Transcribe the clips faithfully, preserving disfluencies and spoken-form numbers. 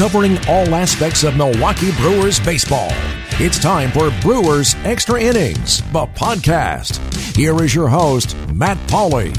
covering all aspects of Milwaukee Brewers baseball. It's time for Brewers Extra Innings, the podcast. Here is your host, Matt Pauley.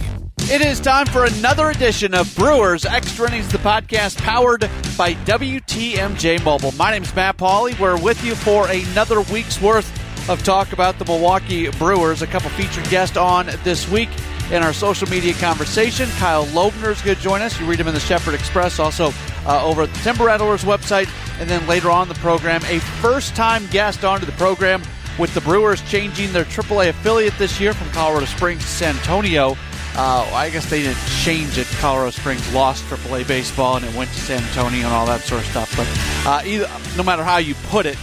It is time for another edition of Brewers Extra Innings, the podcast powered by W T M J Mobile. My name's Matt Pauley. We're with you for another week's worth of talk about the Milwaukee Brewers. A couple featured guests on this week in our social media conversation. Kyle Lobner is going to join us. You read him in the Shepherd Express, also uh, over at the Timber Rattlers website. And then later on in the program, a first-time guest onto the program with the Brewers changing their triple A affiliate this year from Colorado Springs to San Antonio. Uh, I guess they didn't change it. Colorado Springs lost triple A baseball and it went to San Antonio and all that sort of stuff. But uh, either, no matter how you put it,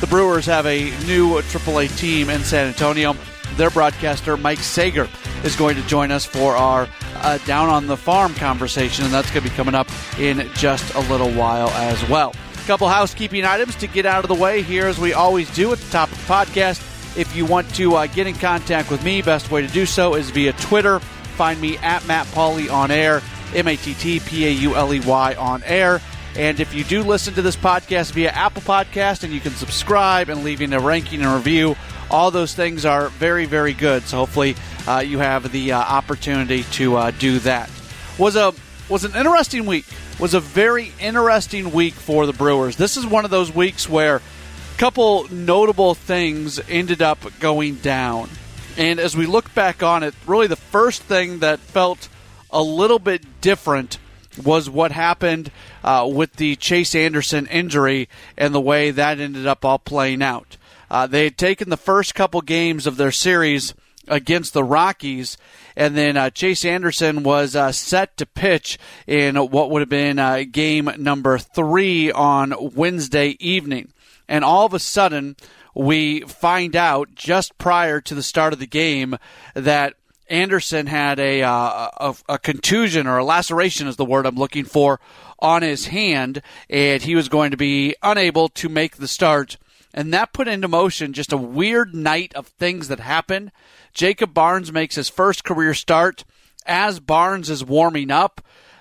the Brewers have a new triple A team in San Antonio. Their broadcaster, Mike Saeger, is going to join us for our uh, Down on the Farm conversation, and that's going to be coming up in just a little while as well. A couple housekeeping items to get out of the way here, as we always do at the top of the podcast. If you want to uh, get in contact with me, best way to do so is via Twitter. Find me at Matt Pauley on air, M A T T P A U L E Y on air. And if you do listen to this podcast via Apple Podcast, and you can subscribe and leave in a ranking and review, all those things are very, very good. So hopefully uh, you have the uh, opportunity to uh, do that. Was a was an interesting week. Was a very interesting week for the Brewers. This is one of those weeks where a couple notable things ended up going down. And as we look back on it, really the first thing that felt a little bit different was what happened uh, with the Chase Anderson injury and the way that ended up all playing out. Uh, they had taken the first couple games of their series against the Rockies, and then uh, Chase Anderson was uh, set to pitch in what would have been uh, game number three on Wednesday evening. And all of a sudden, we find out just prior to the start of the game that Anderson had a, uh, a a contusion, or a laceration is the word I'm looking for, on his hand, and he was going to be unable to make the start. And that put into motion just a weird night of things that happened. Jacob Barnes makes his first career start. As Barnes is warming up,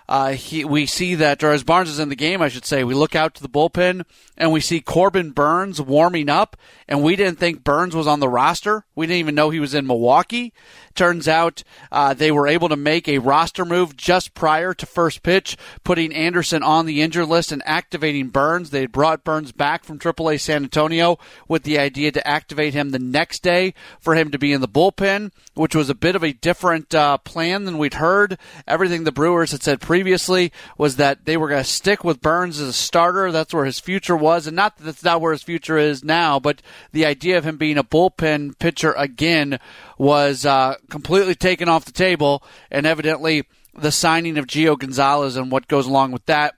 Uh, he, we see that, or as Barnes is in the game, I should say, we look out to the bullpen and we see Corbin Burnes warming up, and we didn't think Burnes was on the roster. We didn't even know he was in Milwaukee. Turns out uh, they were able to make a roster move just prior to first pitch, putting Anderson on the injured list and activating Burnes. They had brought Burnes back from triple A San Antonio with the idea to activate him the next day for him to be in the bullpen, which was a bit of a different uh, plan than we'd heard. Everything the Brewers had said previously Previously was that they were going to stick with Burnes as a starter. That's where his future was, and not that that's not where his future is now, but the idea of him being a bullpen pitcher again was uh, completely taken off the table, and evidently the signing of Gio Gonzalez and what goes along with that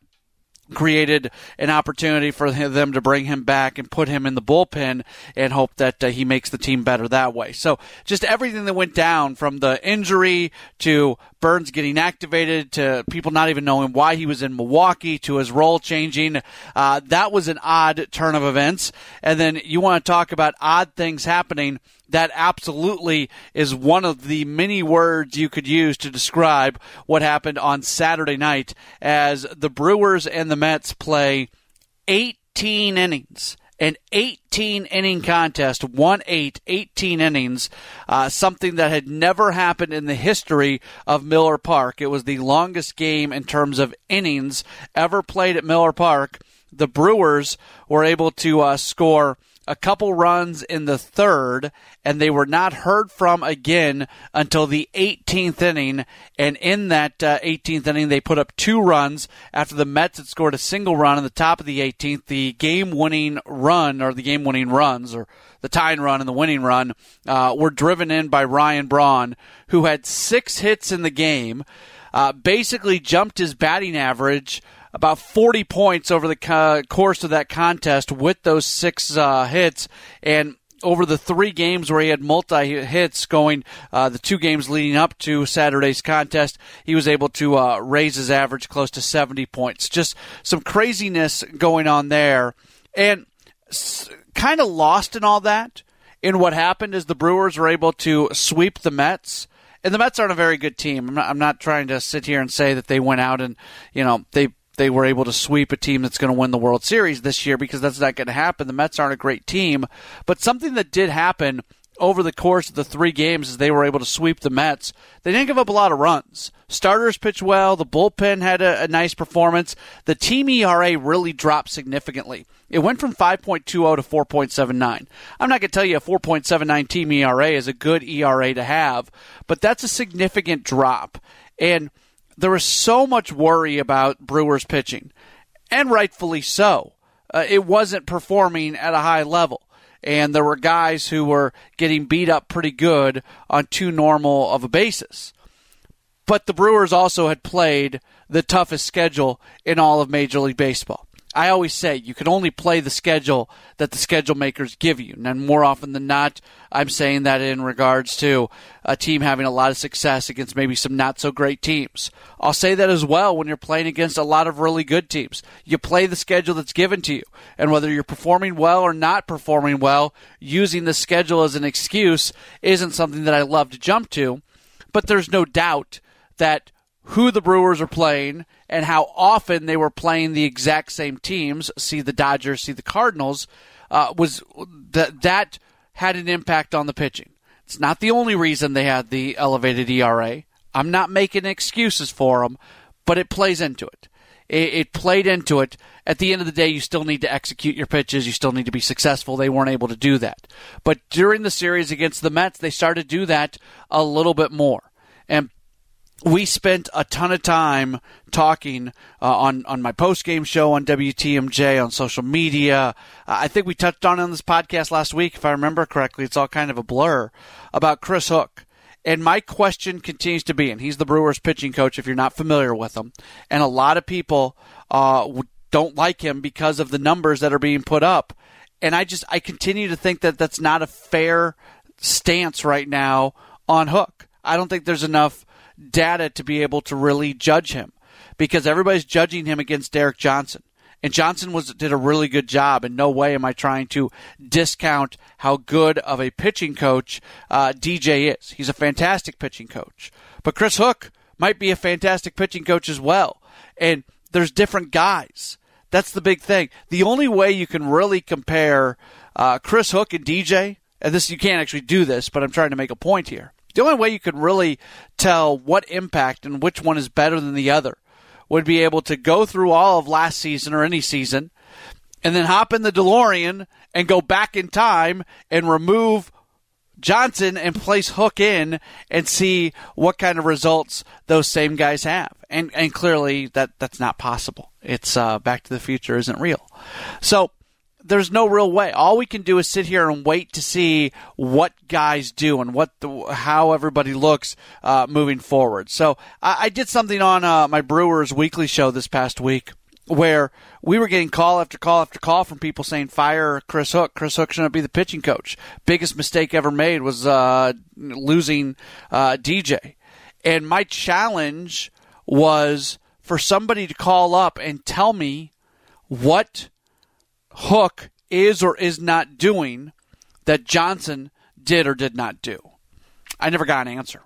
created an opportunity for them to bring him back and put him in the bullpen and hope that uh, he makes the team better that way. So just everything that went down, from the injury to Burnes getting activated to people not even knowing why he was in Milwaukee to his role changing, uh, that was an odd turn of events. And then you want to talk about odd things happening. That absolutely is one of the many words you could use to describe what happened on Saturday night as the Brewers and the Mets play eighteen innings. An eighteen-inning contest, one eight, eighteen innings, uh, something that had never happened in the history of Miller Park. It was the longest game in terms of innings ever played at Miller Park. The Brewers were able to uh, score a couple runs in the third, and they were not heard from again until the eighteenth inning. And in that uh, eighteenth inning, they put up two runs after the Mets had scored a single run in the top of the eighteenth. The game-winning run, or the game-winning runs, or the tying run and the winning run, uh, were driven in by Ryan Braun, who had six hits in the game, uh, basically jumped his batting average about forty points over the co- course of that contest with those six uh, hits. And over the three games where he had multi-hits going, uh, the two games leading up to Saturday's contest, he was able to uh, raise his average close to seventy points. Just some craziness going on there. And s- kind of lost in all that, in what happened is the Brewers were able to sweep the Mets. And the Mets aren't a very good team. I'm not, I'm not trying to sit here and say that they went out and, you know, they they were able to sweep a team that's going to win the World Series this year, because that's not going to happen. The Mets aren't a great team. But something that did happen over the course of the three games is they were able to sweep the Mets. They didn't give up a lot of runs. Starters pitched well. The bullpen had a, a nice performance. The team E R A really dropped significantly. It went from five twenty to four seventy-nine. I'm not going to tell you a four point seven nine team E R A is a good E R A to have, but that's a significant drop. And there was so much worry about Brewers pitching, and rightfully so. Uh, it wasn't performing at a high level, and there were guys who were getting beat up pretty good on too normal of a basis. But the Brewers also had played the toughest schedule in all of Major League Baseball. I always say you can only play the schedule that the schedule makers give you. And more often than not, I'm saying that in regards to a team having a lot of success against maybe some not-so-great teams. I'll say that as well when you're playing against a lot of really good teams. You play the schedule that's given to you. And whether you're performing well or not performing well, using the schedule as an excuse isn't something that I love to jump to. But there's no doubt that who the Brewers are playing and how often they were playing the exact same teams, see the Dodgers, see the Cardinals, uh, was that that had an impact on the pitching. It's not the only reason they had the elevated E R A. I'm not making excuses for them, but it plays into it. It, it played into it. At the end of the day, you still need to execute your pitches. You still need to be successful. They weren't able to do that. But during the series against the Mets, they started to do that a little bit more. And we spent a ton of time talking uh, on, on my post-game show on W T M J, on social media. Uh, I think we touched on it on this podcast last week, if I remember correctly. It's all kind of a blur, about Chris Hook. And my question continues to be, and he's the Brewers pitching coach if you're not familiar with him, and a lot of people uh, don't like him because of the numbers that are being put up. And I just I continue to think that that's not a fair stance right now on Hook. I don't think there's enough data to be able to really judge him, because everybody's judging him against Derek Johnson. And Johnson was did a really good job. In no way am I trying to discount how good of a pitching coach uh, D J is. He's a fantastic pitching coach. But Chris Hook might be a fantastic pitching coach as well. And there's different guys. That's the big thing. The only way you can really compare uh, Chris Hook and D J, and this you can't actually do this, but I'm trying to make a point here. The only way you could really tell what impact and which one is better than the other would be able to go through all of last season or any season and then hop in the DeLorean and go back in time and remove Johnson and place Hook in and see what kind of results those same guys have. And and clearly that, that's not possible. It's uh, Back to the Future isn't real. So there's no real way. All we can do is sit here and wait to see what guys do and what the, how everybody looks uh, moving forward. So I, I did something on uh, my Brewers Weekly show this past week where we were getting call after call after call from people saying, fire Chris Hook. Chris Hook shouldn't be the pitching coach. Biggest mistake ever made was uh, losing uh, D J. And my challenge was for somebody to call up and tell me what Hook is or is not doing that Johnson did or did not do. I never got an answer.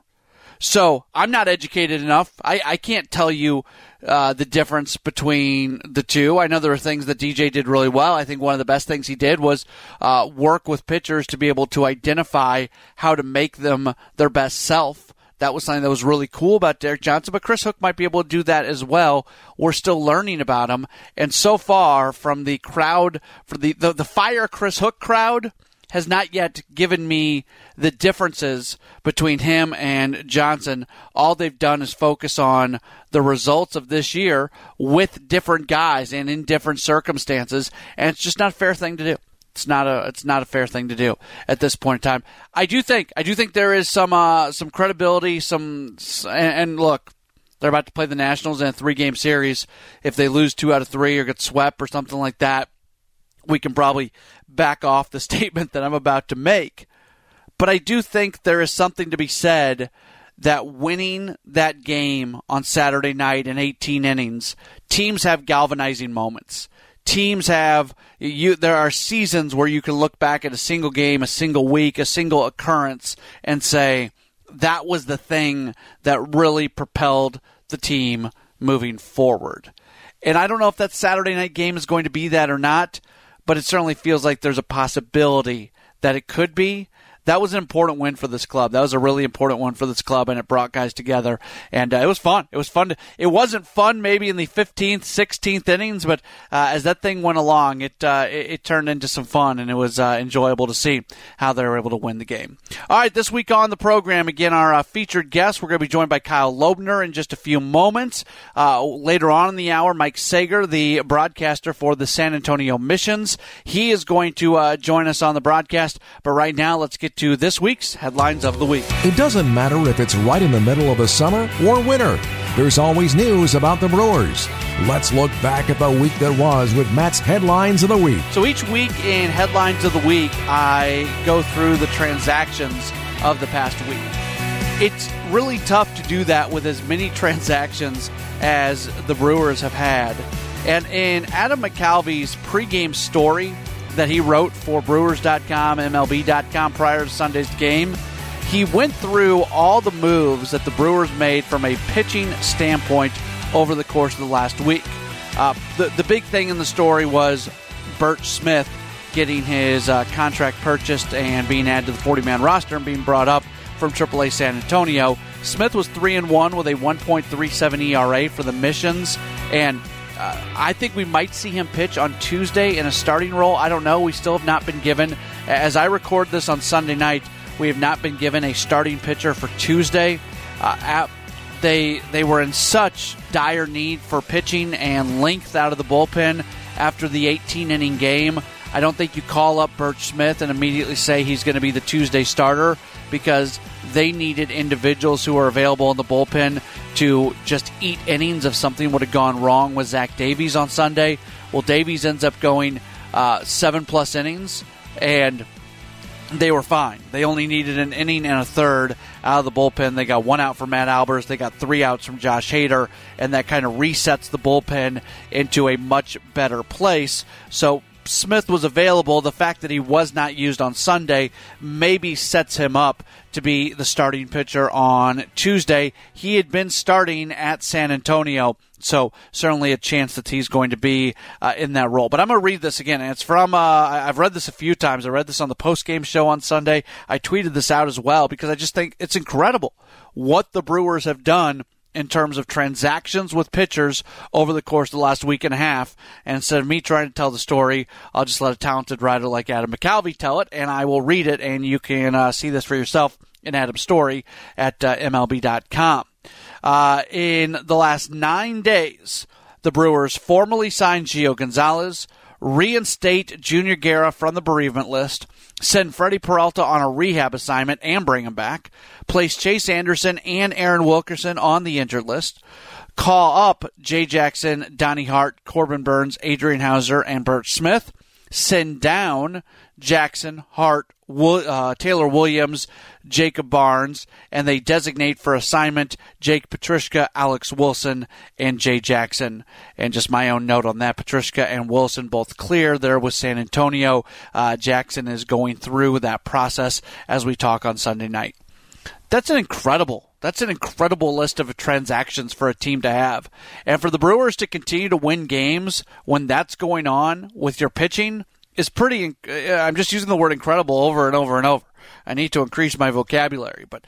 So I'm not educated enough. I, I can't tell you uh, the difference between the two. I know there are things that D J did really well. I think one of the best things he did was uh, work with pitchers to be able to identify how to make them their best self. That was something that was really cool about Derek Johnson, but Chris Hook might be able to do that as well. We're still learning about him. And so far from the crowd, for the, the, the fire Chris Hook crowd has not yet given me the differences between him and Johnson. All they've done is focus on the results of this year with different guys and in different circumstances. And it's just not a fair thing to do. It's not a it's not a fair thing to do at this point in time. I do think I do think there is some uh, some credibility. Some and, and look, they're about to play the Nationals in a three game series. If they lose two out of three or get swept or something like that, we can probably back off the statement that I'm about to make. But I do think there is something to be said that winning that game on Saturday night in eighteen innings, teams have galvanizing moments. Teams have you. There are seasons where you can look back at a single game, a single week, a single occurrence, and say that was the thing that really propelled the team moving forward. And I don't know if that Saturday night game is going to be that or not, but it certainly feels like there's a possibility that it could be. That was an important win for this club. That was a really important one for this club, and it brought guys together. And uh, it was fun. It was fun. To, it wasn't fun maybe in the fifteenth, sixteenth innings, but uh, as that thing went along, it, uh, it it turned into some fun, and it was uh, enjoyable to see how they were able to win the game. All right, this week on the program, again, our uh, featured guest, we're going to be joined by Kyle Lobner in just a few moments. Uh, later on in the hour, Mike Saeger, the broadcaster for the San Antonio Missions. He is going to uh, join us on the broadcast, but right now, let's get to this week's Headlines of the Week. It doesn't matter if it's right in the middle of the summer or winter. There's always news about the Brewers. Let's look back at the week that was with Matt's Headlines of the Week. So each week in Headlines of the Week, I go through the transactions of the past week. It's really tough to do that with as many transactions as the Brewers have had. And in Adam McAlvey's pregame story that he wrote for Brewers dot com, M L B dot com prior to Sunday's game, he went through all the moves that the Brewers made from a pitching standpoint over the course of the last week. Uh, the, the big thing in the story was Burt Smith getting his uh, contract purchased and being added to the forty-man roster and being brought up from triple A San Antonio. Smith was three and one with a one point three seven E R A for the Missions, and Uh, I think we might see him pitch on Tuesday in a starting role. I don't know. We still have not been given, as I record this on Sunday night, we have not been given a starting pitcher for Tuesday. Uh, at, they they were in such dire need for pitching and length out of the bullpen after the eighteen-inning game. I don't think you call up Burt Smith and immediately say he's going to be the Tuesday starter, because they needed individuals who were available in the bullpen to just eat innings if something would have gone wrong with Zach Davies on Sunday. Well, Davies ends up going uh, seven-plus innings, and they were fine. They only needed an inning and a third out of the bullpen. They got one out from Matt Albers. They got three outs from Josh Hader, and that kind of resets the bullpen into a much better place. So Smith was available. The fact that he was not used on Sunday maybe sets him up to be the starting pitcher on Tuesday. He had been starting at San Antonio, so certainly a chance that he's going to be uh, in that role. But I'm going to read this again. And it's from, uh, I've read this a few times. I read this on the postgame show on Sunday. I tweeted this out as well because I just think it's incredible what the Brewers have done in terms of transactions with pitchers over the course of the last week and a half. And instead of me trying to tell the story, I'll just let a talented writer like Adam McAlvey tell it, and I will read it, and you can uh, see this for yourself in Adam's story at uh, M L B dot com. Uh, in the last nine days, the Brewers formally signed Gio Gonzalez, reinstate Junior Guerra from the bereavement list, send Freddy Peralta on a rehab assignment and bring him back, place Chase Anderson and Aaron Wilkerson on the injured list, call up Jay Jackson, Donnie Hart, Corbin Burnes, Adrian Hauser, and Burt Smith, send down Jackson, Hart, uh, Taylor Williams, Jacob Barnes, and they designate for assignment Jake Petruszka, Alex Wilson, and Jay Jackson. And just my own note on that, Petruszka and Wilson both clear there with San Antonio. Uh, Jackson is going through that process as we talk on Sunday night. That's an incredible, that's an incredible list of transactions for a team to have. And for the Brewers to continue to win games when that's going on with your pitching is pretty, I'm just using the word incredible over and over and over. I need to increase my vocabulary, but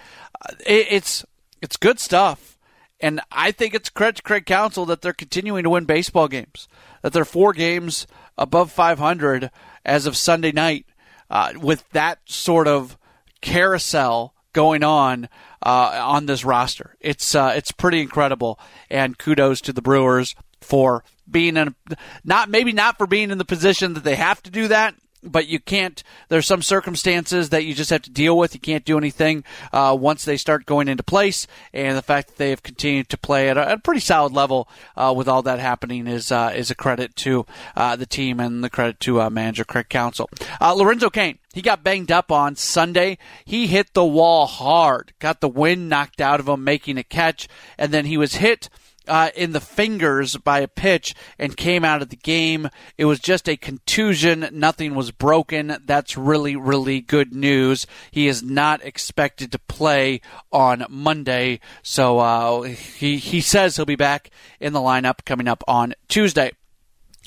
it's it's good stuff. And I think it's credit to Craig Counsell that they're continuing to win baseball games, that they're four games above five hundred as of Sunday night uh, with that sort of carousel going on uh, on this roster. It's uh, it's pretty incredible, and kudos to the Brewers for being in a, not maybe not for being in the position that they have to do that, but you can't. There's some circumstances that you just have to deal with. You can't do anything uh, once they start going into place, and the fact that they have continued to play at a, at a pretty solid level uh, with all that happening is uh, is a credit to uh, the team and the credit to uh, manager Craig Counsell. Uh, Lorenzo Cain. He got banged up on Sunday. He hit the wall hard, got the wind knocked out of him, making a catch, and then he was hit uh, in the fingers by a pitch and came out of the game. It was just a contusion. Nothing was broken. That's really, really good news. He is not expected to play on Monday, so uh, he, he says he'll be back in the lineup coming up on Tuesday.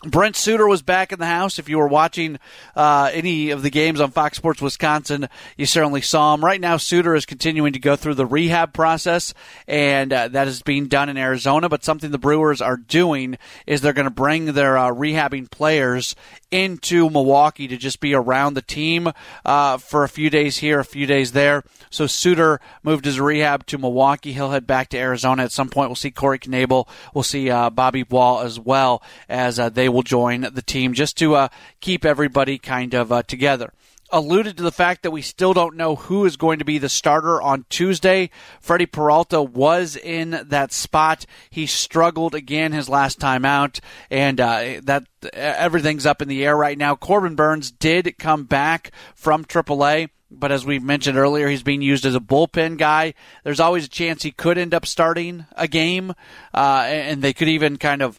Brent Suter was back in the house. If you were watching uh, any of the games on Fox Sports Wisconsin, you certainly saw him. Right now, Suter is continuing to go through the rehab process, and uh, that is being done in Arizona. But something the Brewers are doing is they're going to bring their uh, rehabbing players into Milwaukee to just be around the team uh, for a few days here, a few days there. So Suter moved his rehab to Milwaukee. He'll head back to Arizona at some point. We'll see Corey Knebel. We'll see uh, Bobby Ball as well as uh, they will join the team just to uh, keep everybody kind of uh, together. Alluded to the fact that we still don't know who is going to be the starter on Tuesday. Freddy Peralta was in that spot. He struggled again his last time out, and uh, that everything's up in the air right now. Corbin Burnes did come back from triple A. But as we mentioned earlier, he's being used as a bullpen guy. There's always a chance he could end up starting a game, uh, and they could even kind of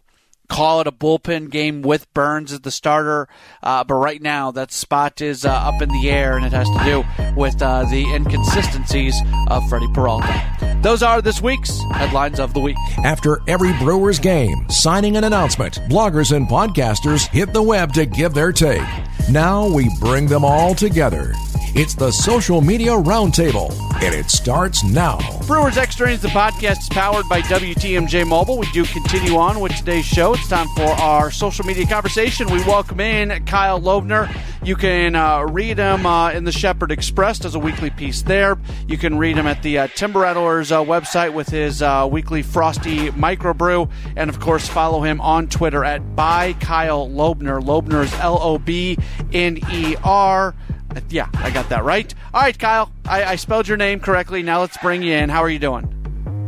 call it a bullpen game with Burnes as the starter. Uh, but right now, that spot is uh, up in the air, and it has to do with uh, the inconsistencies of Freddy Peralta. Those are this week's Headlines of the Week. After every Brewers game, signing an announcement, bloggers and podcasters hit the web to give their take. Now we bring them all together. It's the Social Media Roundtable, and it starts now. Brewers Extra Innings, the podcast is powered by W T M J Mobile. We do continue on with today's show. It's time for our social media conversation. We welcome in Kyle Lobner. You can uh, read him uh, in the Shepherd Express. Does a weekly piece there. You can read him at the uh, Timber Rattlers uh, website with his uh, weekly Frosty Microbrew. And, of course, follow him on Twitter at ByKyleLobner. Lobner is L O B N E R. Yeah, I got that right. All right, Kyle, I, I spelled your name correctly. Now let's bring you in. How are you doing?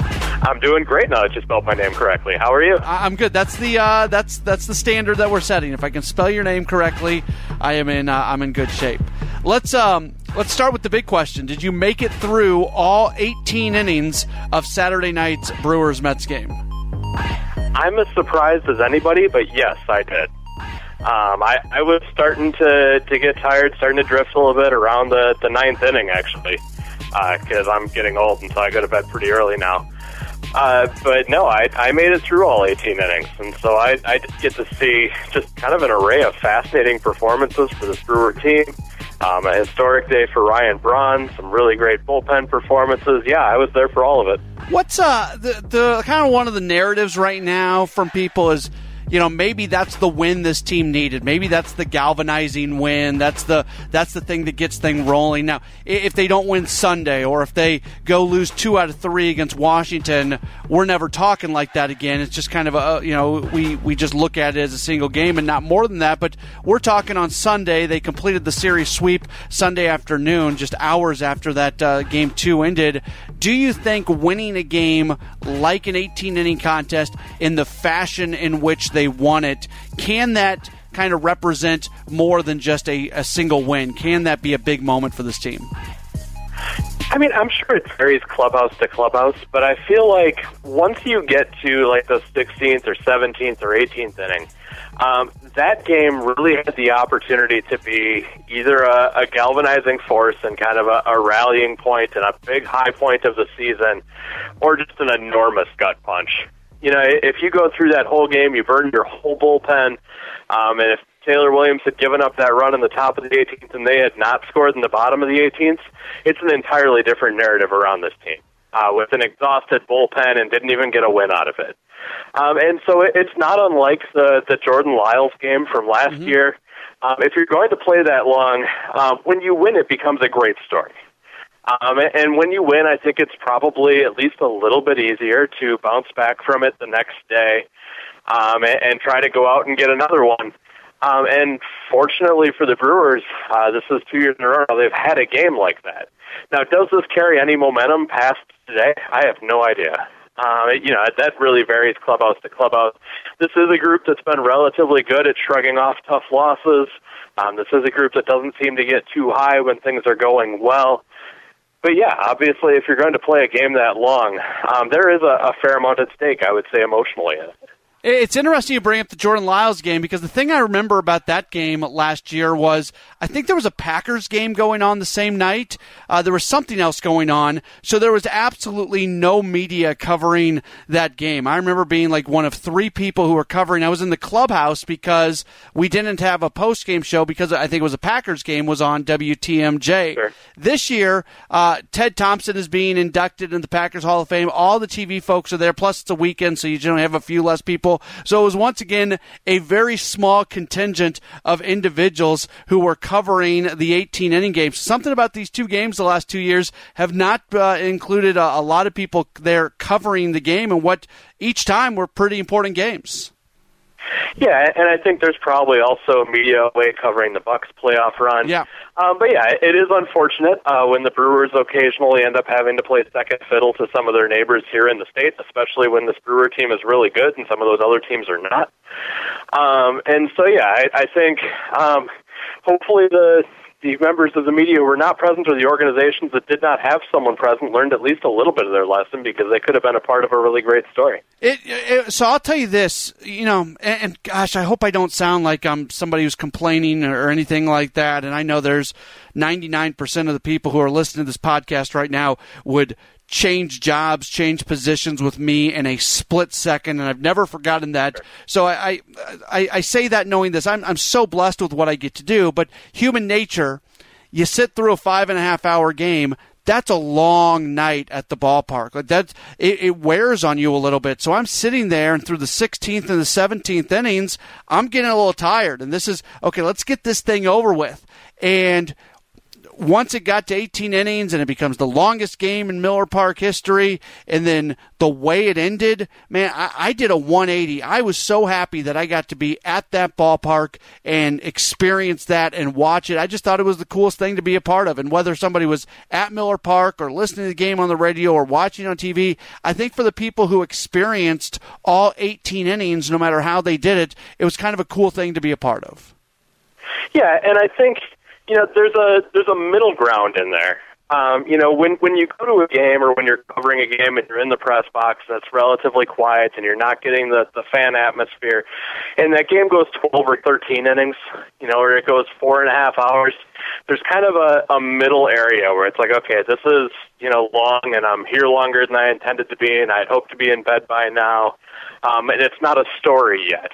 I'm doing great now that you spelled my name correctly. How are you? I'm good. That's the uh, that's that's the standard that we're setting. If I can spell your name correctly, I am in uh, I'm in good shape. Let's um let's start with the big question. Did you make it through all eighteen innings of Saturday night's Brewers Mets game? I'm as surprised as anybody, but yes, I did. Um, I, I was starting to, to get tired, starting to drift a little bit around the, the ninth inning, actually, because uh, I'm getting old, and so I go to bed pretty early now. Uh, but no, I, I made it through all eighteen innings, and so I, I did get to see just kind of an array of fascinating performances for this Brewer team. Um, a historic day for Ryan Braun, some really great bullpen performances. Yeah, I was there for all of it. What's uh, the, the kind of one of the narratives right now from people is, you know, maybe that's the win this team needed. Maybe that's the galvanizing win. That's the that's the thing that gets things rolling. Now, if they don't win Sunday or if they go lose two out of three against Washington, we're never talking like that again. It's just kind of a, you know, we, we just look at it as a single game and not more than that. But we're talking on Sunday. They completed the series sweep Sunday afternoon, just hours after that uh, game two ended. Do you think winning a game like an eighteen-inning contest in the fashion in which they won it, can that kind of represent more than just a, a single win? Can that be a big moment for this team? I mean, I'm sure it varies clubhouse to clubhouse, but I feel like once you get to like the sixteenth or seventeenth or eighteenth inning, um, that game really had the opportunity to be either a, a galvanizing force and kind of a, a rallying point and a big high point of the season, or just an enormous gut punch. You know, if you go through that whole game, you've earned your whole bullpen, um, and if Taylor Williams had given up that run in the top of the eighteenth and they had not scored in the bottom of the eighteenth, it's an entirely different narrative around this team uh, with an exhausted bullpen and didn't even get a win out of it. Um, and so it, it's not unlike the, the Jordan Lyles game from last mm-hmm. year. Um, if you're going to play that long, uh, when you win, it becomes a great story. Um, and when you win, I think it's probably at least a little bit easier to bounce back from it the next day um, and, and try to go out and get another one. Um, and fortunately for the Brewers, uh, this is two years in a row, they've had a game like that. Now, does this carry any momentum past today? I have no idea. Um, you know, that really varies clubhouse to clubhouse. This is a group that's been relatively good at shrugging off tough losses. Um, this is a group that doesn't seem to get too high when things are going well. But yeah, obviously, if you're going to play a game that long, um, there is a, a fair amount at stake, I would say, emotionally. It's interesting you bring up the Jordan Lyles game, because the thing I remember about that game last year was I think there was a Packers game going on the same night. Uh, there was something else going on. So there was absolutely no media covering that game. I remember being like one of three people who were covering. I was in the clubhouse because we didn't have a post-game show because I think it was a Packers game was on W T M J. Sure. This year, uh, Ted Thompson is being inducted into the Packers Hall of Fame. All the T V folks are there. Plus it's a weekend, so you generally have a few less people. So it was once again a very small contingent of individuals who were covering the eighteen-inning games. Something about these two games the last two years have not uh, included a, a lot of people there covering the game, and what each time were pretty important games. Yeah, and I think there's probably also media away covering the Bucks playoff run. Yeah. Um, but yeah, it is unfortunate uh, when the Brewers occasionally end up having to play second fiddle to some of their neighbors here in the state, especially when this Brewer team is really good and some of those other teams are not. Um, and so yeah, I, I think um, hopefully the the members of the media who were not present, or the organizations that did not have someone present, learned at least a little bit of their lesson, because they could have been a part of a really great story. It, it, so I'll tell you this, you know, and, and gosh, I hope I don't sound like I'm somebody who's complaining or anything like that. And I know there's ninety-nine percent of the people who are listening to this podcast right now would change jobs, change positions with me in a split second, and I've never forgotten that. So I, I, I say that knowing this. I'm, I'm so blessed with what I get to do, but human nature, you sit through a five-and-a-half-hour game, that's a long night at the ballpark. Like that, it, it wears on you a little bit. So I'm sitting there, and through the sixteenth and the seventeenth innings, I'm getting a little tired, and this is, okay, let's get this thing over with. And once it got to eighteen innings and it becomes the longest game in Miller Park history, and then the way it ended, man, I, I did a one eighty. I was so happy that I got to be at that ballpark and experience that and watch it. I just thought it was the coolest thing to be a part of. And whether somebody was at Miller Park or listening to the game on the radio or watching on T V, I think for the people who experienced all eighteen innings, no matter how they did it, it was kind of a cool thing to be a part of. Yeah, and I think you know, there's a there's a middle ground in there. Um, you know, when when you go to a game, or when you're covering a game and you're in the press box and it's relatively quiet and you're not getting the, the fan atmosphere, and that game goes twelve or thirteen innings, you know, or it goes four and a half hours, there's kind of a, a middle area where it's like, okay, this is, you know, long, and I'm here longer than I intended to be, and I'd hope to be in bed by now, um, and it's not a story yet.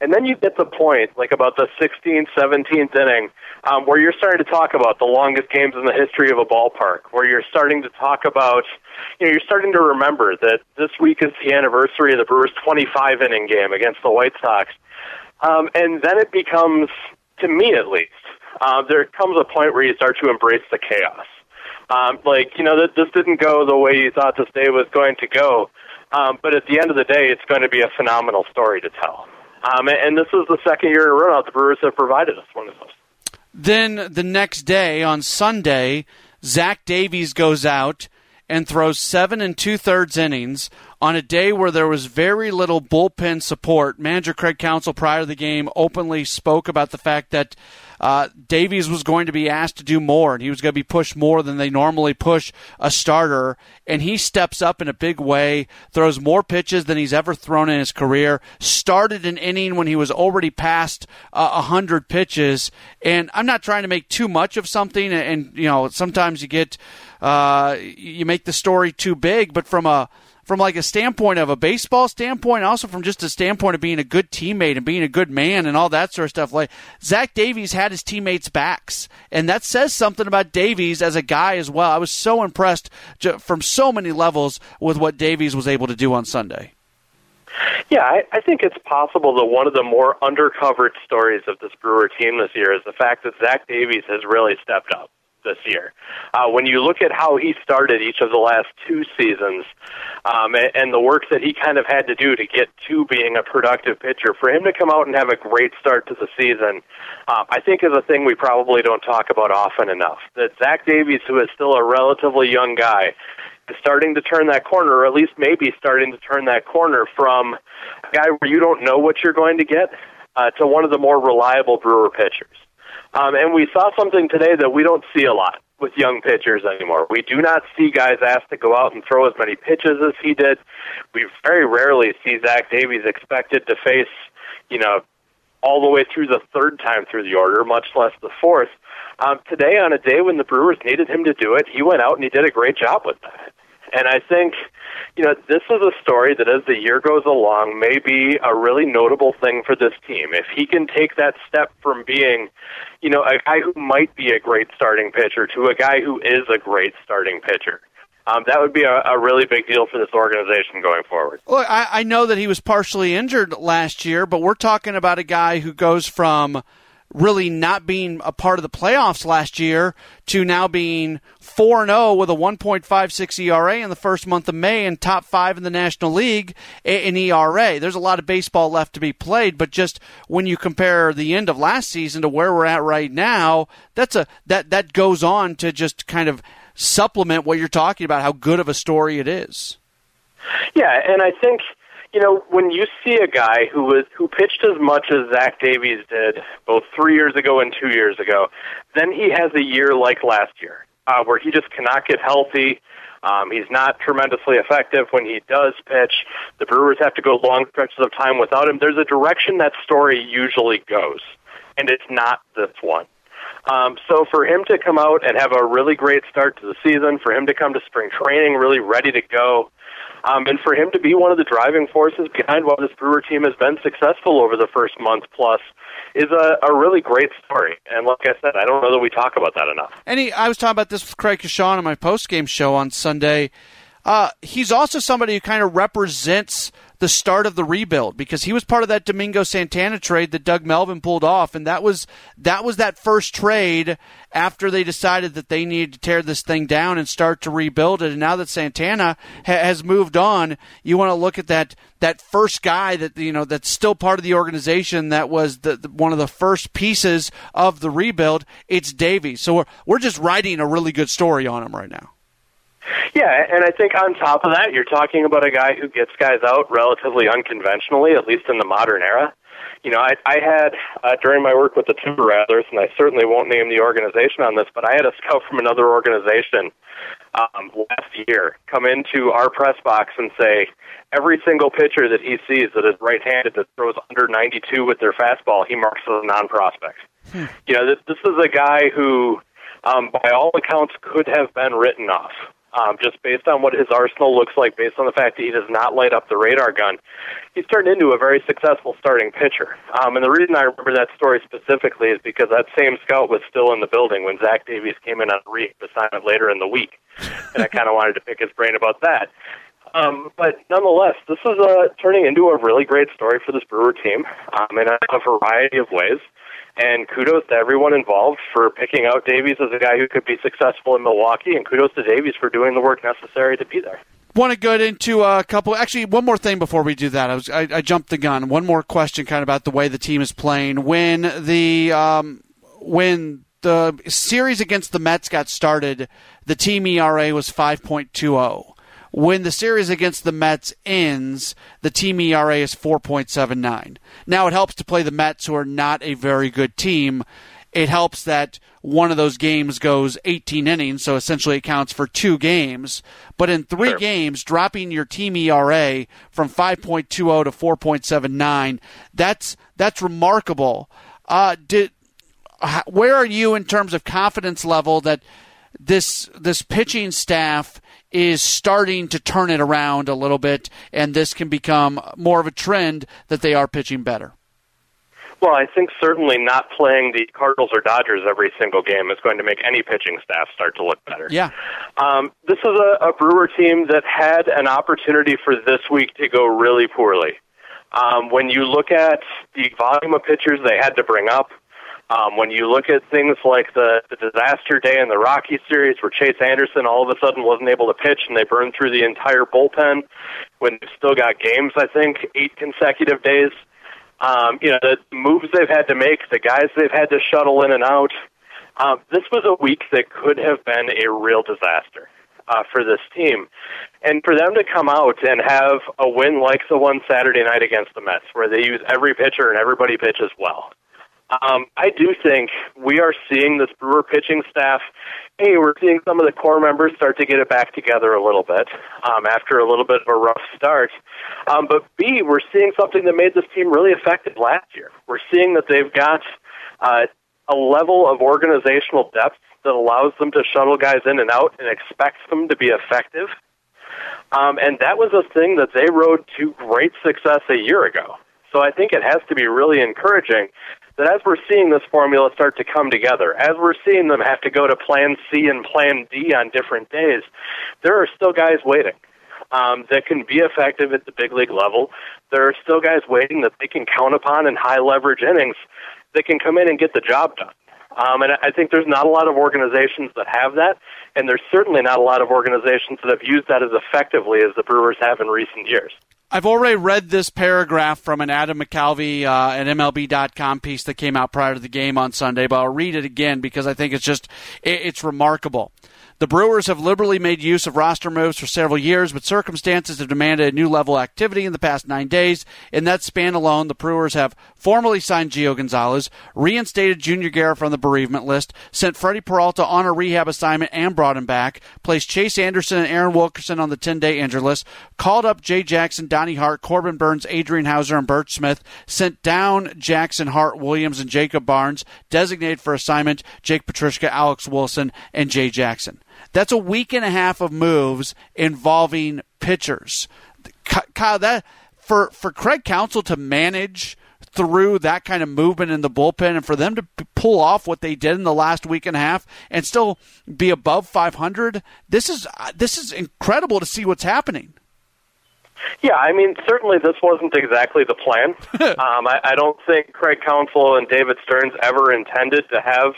And then you get the point, like about the sixteenth, seventeenth inning, um, where you're starting to talk about the longest games in the history of a ballpark, where you're starting to talk about, you know, you're starting to remember that this week is the anniversary of the Brewers' twenty-five inning game against the White Sox. Um, and then it becomes, to me at least, uh, there comes a point where you start to embrace the chaos. Um, like, you know, that this didn't go the way you thought this day was going to go, um, but at the end of the day, it's going to be a phenomenal story to tell. Um, and this is the second year in a row the Brewers have provided us one of those. Then the next day, on Sunday, Zach Davies goes out and throws seven and two-thirds innings on a day where there was very little bullpen support. Manager Craig Counsell, prior to the game, openly spoke about the fact that Uh, Davies was going to be asked to do more, and he was going to be pushed more than they normally push a starter, and he steps up in a big way, throws more pitches than he's ever thrown in his career, started an inning when he was already past uh, one hundred pitches. And I'm not trying to make too much of something, and, and you know, sometimes you get uh, you make the story too big, but from a From like a standpoint of a baseball standpoint, also from just a standpoint of being a good teammate and being a good man and all that sort of stuff, like Zach Davies had his teammates' backs, and that says something about Davies as a guy as well. I was so impressed from so many levels with what Davies was able to do on Sunday. Yeah, I, I think it's possible that one of the more undercovered stories of this Brewer team this year is the fact that Zach Davies has really stepped up this year. Uh, when you look at how he started each of the last two seasons um, and, and the work that he kind of had to do to get to being a productive pitcher, for him to come out and have a great start to the season, uh, I think is a thing we probably don't talk about often enough. That Zach Davies, who is still a relatively young guy, is starting to turn that corner, or at least maybe starting to turn that corner from a guy where you don't know what you're going to get uh, to one of the more reliable Brewer pitchers. Um, and we saw something today that we don't see a lot. with young pitchers anymore. We do not see guys asked to go out and throw as many pitches as he did. We very rarely see Zach Davies expected to face, you know, all the way through the third time through the order, much less the fourth. Um, today, on a day when the Brewers needed him to do it, he went out and he did a great job with that. And I think, you know, this is a story that as the year goes along may be a really notable thing for this team. If he can take that step from being, you know, a guy who might be a great starting pitcher to a guy who is a great starting pitcher, um, that would be a, a really big deal for this organization going forward. Well, I, I know that he was partially injured last year, but we're talking about a guy who goes from really not being a part of the playoffs last year to now being four and oh with a one point five six E R A in the first month of May and top five in the National League in E R A. There's a lot of baseball left to be played, but just when you compare the end of last season to where we're at right now, that's a that that goes on to just kind of supplement what you're talking about, how good of a story it is. Yeah, and I think, you know, when you see a guy who was who pitched as much as Zach Davies did both three years ago and two years ago, then he has a year like last year uh, where he just cannot get healthy. Um, he's not tremendously effective when he does pitch. The Brewers have to go long stretches of time without him. There's a direction that story usually goes, and it's not this one. Um, so for him to come out and have a really great start to the season, for him to come to spring training really ready to go, Um, and for him to be one of the driving forces behind why this Brewer team has been successful over the first month plus is a, a really great story. And like I said, I don't know that we talk about that enough. And he, I was talking about this with Craig Counsell on my post-game show on Sunday. Uh, he's also somebody who kind of represents the start of the rebuild because he was part of that Domingo Santana trade that Doug Melvin pulled off, and that was that was that first trade after they decided that they needed to tear this thing down and start to rebuild it. And now that Santana ha- has moved on, you want to look at that that first guy that you know that's still part of the organization that was the, the, one of the first pieces of the rebuild. It's Davies, so we're we're just writing a really good story on him right now. Yeah, and I think on top of that, you're talking about a guy who gets guys out relatively unconventionally, at least in the modern era. You know, I, I had, uh, during my work with the Timber Rattlers, and I certainly won't name the organization on this, but I had a scout from another organization um, last year come into our press box and say, every single pitcher that he sees that is right-handed that throws under ninety-two with their fastball, he marks as a non-prospect. Hmm. You know, this, this is a guy who, um, by all accounts, could have been written off. Um, just based on what his arsenal looks like, based on the fact that he does not light up the radar gun, he's turned into a very successful starting pitcher. Um, and the reason I remember that story specifically is because that same scout was still in the building when Zach Davies came in on a rehab assignment later in the week. And I kind of wanted to pick his brain about that. Um, but nonetheless, this is uh, turning into a really great story for this Brewer team um, in a variety of ways. And kudos to everyone involved for picking out Davies as a guy who could be successful in Milwaukee, and kudos to Davies for doing the work necessary to be there. Want to get into a couple – actually, one more thing before we do that. I, was, I, I jumped the gun. One more question kind of about the way the team is playing. When the um, when the series against the Mets got started, the team E R A was five point two oh. When the series against the Mets ends, the team E R A is four point seven nine. Now it helps to play the Mets, who are not a very good team. It helps that one of those games goes eighteen innings, so essentially it counts for two games. But in three sure. games, dropping your team E R A from five point two oh to four point seven nine, that's that's remarkable. Uh, did where are you in terms of confidence level that this this pitching staff is starting to turn it around a little bit, and this can become more of a trend that they are pitching better? Well, I think certainly not playing the Cardinals or Dodgers every single game is going to make any pitching staff start to look better. Yeah. Um, this is a, a Brewer team that had an opportunity for this week to go really poorly. Um, when you look at the volume of pitchers they had to bring up, Um, when you look at things like the, the disaster day in the Rockies series where Chase Anderson all of a sudden wasn't able to pitch and they burned through the entire bullpen, when they've still got games, I think, eight consecutive days, um, you know, the moves they've had to make, the guys they've had to shuttle in and out, um, this was a week that could have been a real disaster uh, for this team. And for them to come out and have a win like the one Saturday night against the Mets where they use every pitcher and everybody pitches well, Um, I do think we are seeing this Brewer pitching staff, hey, we're seeing some of the core members start to get it back together a little bit um, after a little bit of a rough start. Um, but B, we're seeing something that made this team really effective last year. We're seeing that they've got uh, a level of organizational depth that allows them to shuttle guys in and out and expects them to be effective. Um, and that was a thing that they rode to great success a year ago. So I think it has to be really encouraging that as we're seeing this formula start to come together, as we're seeing them have to go to plan C and plan D on different days, there are still guys waiting um, that can be effective at the big league level. There are still guys waiting that they can count upon in high leverage innings that can come in and get the job done. Um, and I think there's not a lot of organizations that have that, and there's certainly not a lot of organizations that have used that as effectively as the Brewers have in recent years. I've already read this paragraph from an Adam McAlvey uh, at M L B dot com piece that came out prior to the game on Sunday, but I'll read it again because I think it's just it, it's remarkable. The Brewers have liberally made use of roster moves for several years, but circumstances have demanded a new level of activity in the past nine days. In that span alone, the Brewers have formally signed Gio Gonzalez, reinstated Junior Guerra from the bereavement list, sent Freddy Peralta on a rehab assignment and brought him back, placed Chase Anderson and Aaron Wilkerson on the ten-day injured list, called up Jay Jackson, Donnie Hart, Corbin Burnes, Adrian Hauser, and Burt Smith, sent down Jackson, Hart, Williams, and Jacob Barnes, designated for assignment Jake Petrushka, Alex Wilson, and Jay Jackson. That's a week and a half of moves involving pitchers. Kyle, that for, for Craig Counsell to manage through that kind of movement in the bullpen and for them to p- pull off what they did in the last week and a half and still be above five hundred, this is uh, this is incredible to see what's happening. Yeah, I mean, certainly this wasn't exactly the plan. um, I, I don't think Craig Counsell and David Stearns ever intended to have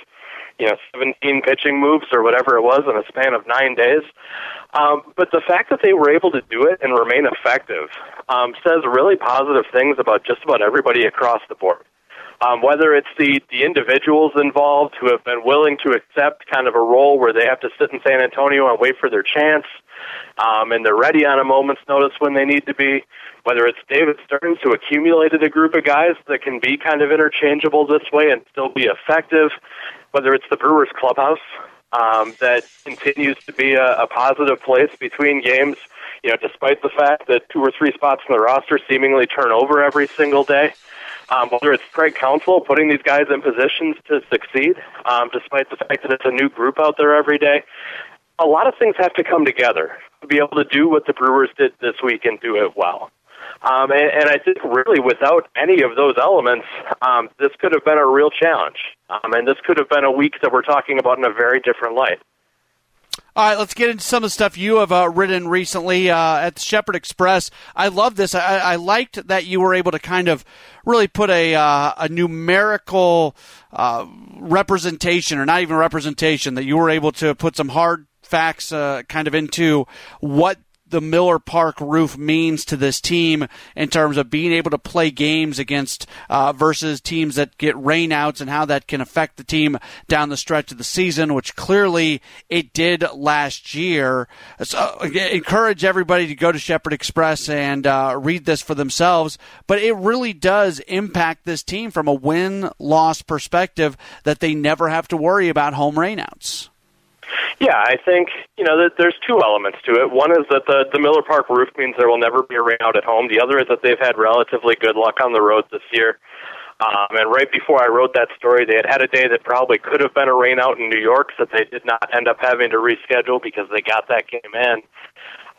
you know, seventeen pitching moves or whatever it was in a span of nine days. Um, but the fact that they were able to do it and remain effective um, says really positive things about just about everybody across the board. Um, whether it's the, the individuals involved who have been willing to accept kind of a role where they have to sit in San Antonio and wait for their chance, um, and they're ready on a moment's notice when they need to be, whether it's David Stearns who accumulated a group of guys that can be kind of interchangeable this way and still be effective, whether it's the Brewers clubhouse um, that continues to be a, a positive place between games, you know, despite the fact that two or three spots in the roster seemingly turn over every single day. Um, whether it's Craig Counsell putting these guys in positions to succeed, um, despite the fact that it's a new group out there every day. A lot of things have to come together to be able to do what the Brewers did this week and do it well. Um, and, and I think really without any of those elements, um, this could have been a real challenge. Um, and this could have been a week that we're talking about in a very different light. All right, let's get into some of the stuff you have uh, written recently uh, at the Shepherd Express. I love this. I, I liked that you were able to kind of really put a uh, a numerical uh, representation, or not even representation, that you were able to put some hard facts uh, kind of into what the Miller Park roof means to this team in terms of being able to play games against uh, versus teams that get rainouts and how that can affect the team down the stretch of the season, which clearly it did last year. So I encourage everybody to go to Shepherd Express and uh, read this for themselves, but it really does impact this team from a win-loss perspective that they never have to worry about home rainouts. Yeah, I think, you know, that there's two elements to it. One is that the, the Miller Park roof means there will never be a rainout at home. The other is that they've had relatively good luck on the road this year. Um, and right before I wrote that story, they had had a day that probably could have been a rainout in New York that they did not end up having to reschedule because they got that game in.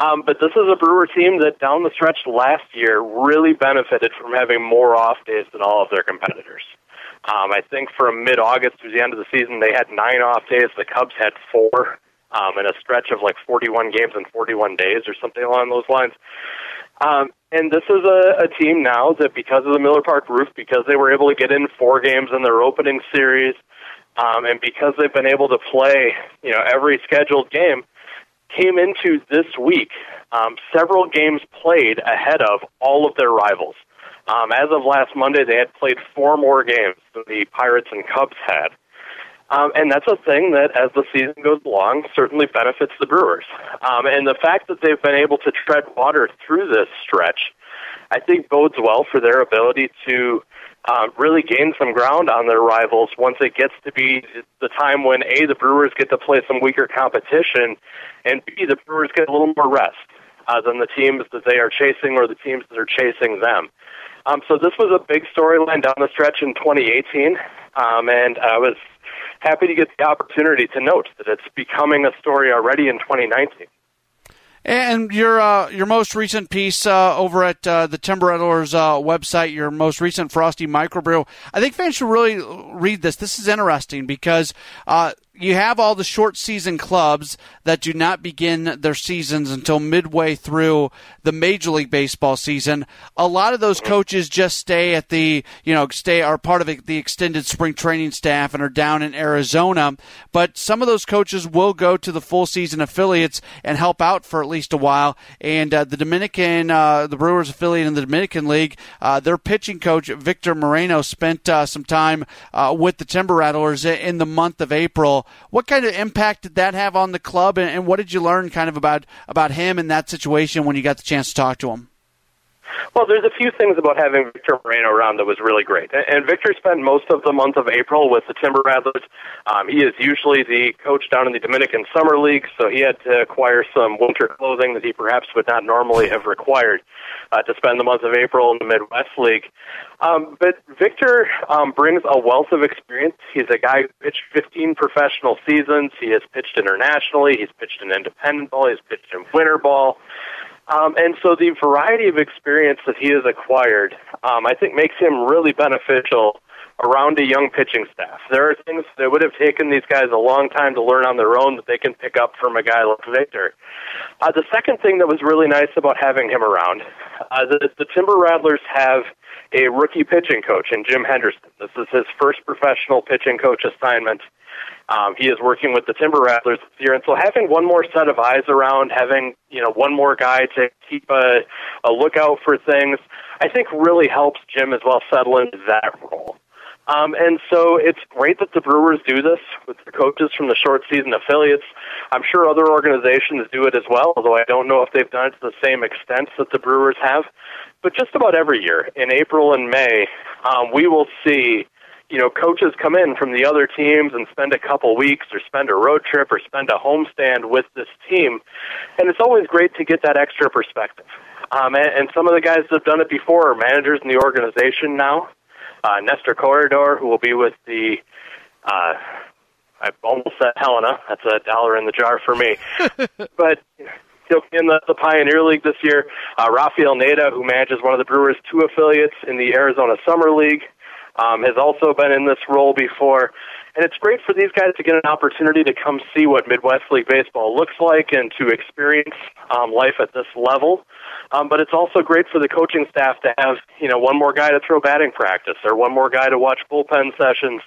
Um, but this is a Brewer team that down the stretch last year really benefited from having more off days than all of their competitors. Um, I think from mid-August through the end of the season, they had nine off days. The Cubs had four um, in a stretch of like forty-one games in forty-one days or something along those lines. Um, and this is a, a team now that because of the Miller Park roof, because they were able to get in four games in their opening series, um, and because they've been able to play, you know, every scheduled game, came into this week um, several games played ahead of all of their rivals. Um, as of last Monday, they had played four more games than the Pirates and Cubs had. Um, and that's a thing that, as the season goes along, certainly benefits the Brewers. Um, and the fact that they've been able to tread water through this stretch I think bodes well for their ability to uh, really gain some ground on their rivals once it gets to be the time when, A, the Brewers get to play some weaker competition, and B, the Brewers get a little more rest uh, than the teams that they are chasing or the teams that are chasing them. Um, so this was a big storyline down the stretch in twenty eighteen, um, and I was happy to get the opportunity to note that it's becoming a story already in twenty nineteen. And your uh, your most recent piece uh, over at uh, the Timber Rattlers uh, website, your most recent Frosty Microbrew, I think fans should really read this. This is interesting because uh, you have all the short season clubs that do not begin their seasons until midway through the Major League Baseball season. A lot of those coaches just stay at the, you know, stay are part of the extended spring training staff and are down in Arizona. But some of those coaches will go to the full season affiliates and help out for at least a while. And uh, the Dominican, uh, the Brewers affiliate in the Dominican League, uh, their pitching coach, Victor Moreno, spent uh, some time uh, with the Timber Rattlers in the month of April. What kind of impact did that have on the club, and, and what did you learn kind of about, about him in that situation when you got the chance to talk to him? Well, there's a few things about having Victor Moreno around that was really great. And, and Victor spent most of the month of April with the Timber Rattlers. Um, he is usually the coach down in the Dominican Summer League, so he had to acquire some winter clothing that he perhaps would not normally have required uh, to spend the month of April in the Midwest League. Um, but Victor um, brings a wealth of experience. He's a guy who pitched fifteen professional seasons. He has pitched internationally. He's pitched in independent ball. He's pitched in winter ball. Um, and so the variety of experience that he has acquired, um, I think, makes him really beneficial around a young pitching staff. There are things that would have taken these guys a long time to learn on their own that they can pick up from a guy like Victor. Uh, the second thing that was really nice about having him around, uh, the, the Timber Rattlers have a rookie pitching coach in Jim Henderson. This is his first professional pitching coach assignment. Um, he is working with the Timber Rattlers this year, and so having one more set of eyes around, having you know one more guy to keep a, a lookout for things, I think really helps Jim as well settle into that role. Um, and so it's great that the Brewers do this with the coaches from the short season affiliates. I'm sure other organizations do it as well, although I don't know if they've done it to the same extent that the Brewers have. But just about every year, in April and May, um, we will see you know, coaches come in from the other teams and spend a couple weeks or spend a road trip or spend a homestand with this team. And it's always great to get that extra perspective. Um, and, and some of the guys that have done it before are managers in the organization now. Uh, Nestor Corredor, who will be with the, uh, I almost said Helena. That's a dollar in the jar for me. But he'll be in the, the Pioneer League this year. Uh, Rafael Neda, who manages one of the Brewers' two affiliates in the Arizona Summer League, Um, has also been in this role before. And it's great for these guys to get an opportunity to come see what Midwest League Baseball looks like and to experience um, life at this level. Um, but it's also great for the coaching staff to have, you know, one more guy to throw batting practice or one more guy to watch bullpen sessions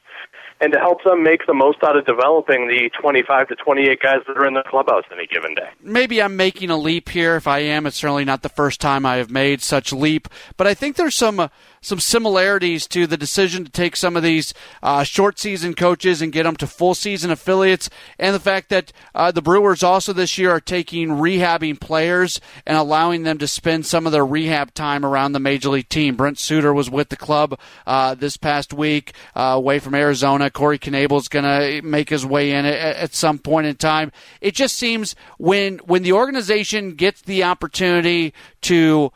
and to help them make the most out of developing the twenty-five to twenty-eight guys that are in the clubhouse any given day. Maybe I'm making a leap here. If I am, it's certainly not the first time I have made such a leap. But I think there's some uh, some similarities to the decision to take some of these uh, short-season coaches and get them to full-season affiliates, and the fact that uh, the Brewers also this year are taking rehabbing players and allowing them to spend some of their rehab time around the Major League team. Brent Suter was with the club uh, this past week uh, away from Arizona. Corey Knable's going to make his way in at, at some point in time. It just seems when when the organization gets the opportunity to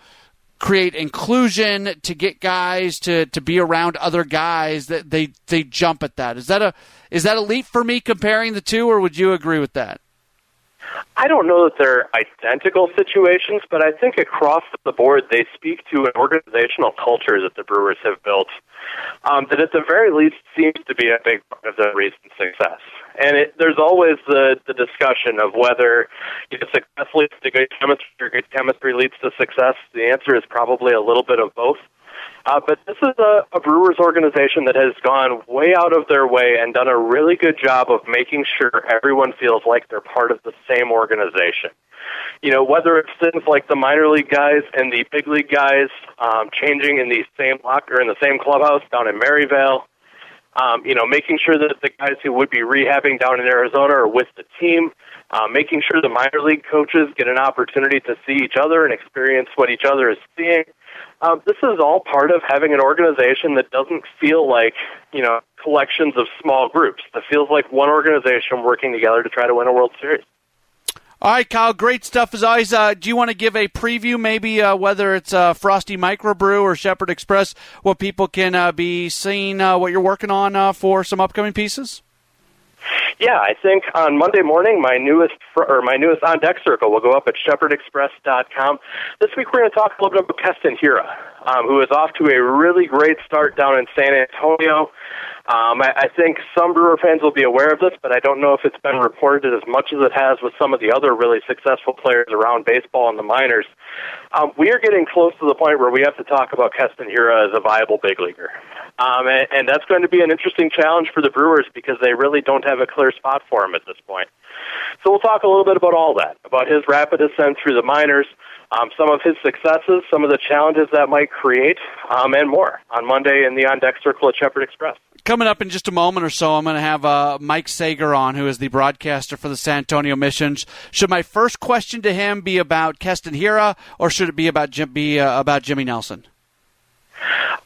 create inclusion, to get guys to, to be around other guys, that they they jump at that. Is that a is that a leap for me comparing the two, or would you agree with that? I don't know that they're identical situations, but I think across the board they speak to an organizational culture that the Brewers have built um, that at the very least seems to be a big part of their recent success. And it, there's always the, the discussion of whether you know, success leads to good chemistry or good chemistry leads to success. The answer is probably a little bit of both. Uh, but this is a, a Brewers organization that has gone way out of their way and done a really good job of making sure everyone feels like they're part of the same organization. You know, whether it's things like the minor league guys and the big league guys um, changing in the same locker, in the same clubhouse down in Maryvale, um, you know, making sure that the guys who would be rehabbing down in Arizona are with the team, uh, making sure the minor league coaches get an opportunity to see each other and experience what each other is seeing. Um, this is all part of having an organization that doesn't feel like, you know, collections of small groups. That feels like one organization working together to try to win a World Series. All right, Kyle, great stuff as always. Uh, do you want to give a preview, maybe uh, whether it's uh, Frosty Microbrew or Shepherd Express, what people can uh, be seeing, uh, what you're working on uh, for some upcoming pieces? Yeah, I think on Monday morning, my newest or my newest On Deck Circle will go up at shepherd express dot com. This week we're going to talk a little bit about Keston Hiura, um, who is off to a really great start down in San Antonio. Um, I, I think some Brewer fans will be aware of this, but I don't know if it's been reported as much as it has with some of the other really successful players around baseball in the minors. Um, we are getting close to the point where we have to talk about Keston Hiura as a viable big leaguer. Um, and, and that's going to be an interesting challenge for the Brewers because they really don't have a clear spot for him at this point. So we'll talk a little bit about all that, about his rapid ascent through the minors, um, some of his successes, some of the challenges that might create, um, and more on Monday in the On Deck Circle at Shepherd Express. Coming up in just a moment or so, I'm going to have uh, Mike Saeger on, who is the broadcaster for the San Antonio Missions. Should my first question to him be about Keston Hiura, or should it be about Jim, be uh, about Jimmy Nelson?